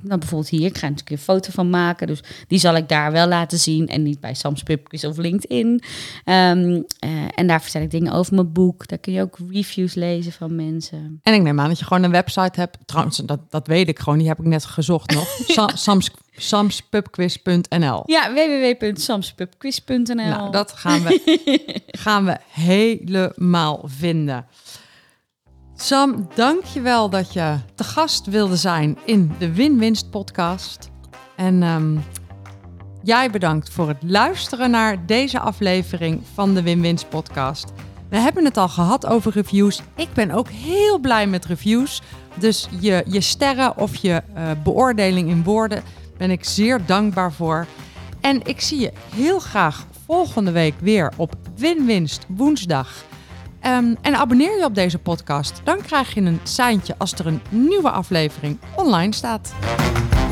nou, bijvoorbeeld hier. Ik ga natuurlijk een foto van maken. Dus die zal ik daar wel laten zien. En niet bij Sam's Pubquiz of LinkedIn. En daar vertel ik dingen over mijn boek. Daar kun je ook reviews lezen van mensen. En ik neem aan dat je gewoon een website hebt. Trouwens, dat weet ik gewoon. Die heb ik net gezocht nog. Ja. Samspubquiz.nl. Ja, www.samspubquiz.nl. Nou, dat gaan we helemaal vinden. Sam, dankjewel dat je te gast wilde zijn in de WinWinST podcast. En jij bedankt voor het luisteren naar deze aflevering van de WinWinST podcast. We hebben het al gehad over reviews. Ik ben ook heel blij met reviews. Dus je sterren of je beoordeling in woorden ben ik zeer dankbaar voor. En ik zie je heel graag volgende week weer op WinWinST woensdag. En abonneer je op deze podcast. Dan krijg je een seintje als er een nieuwe aflevering online staat.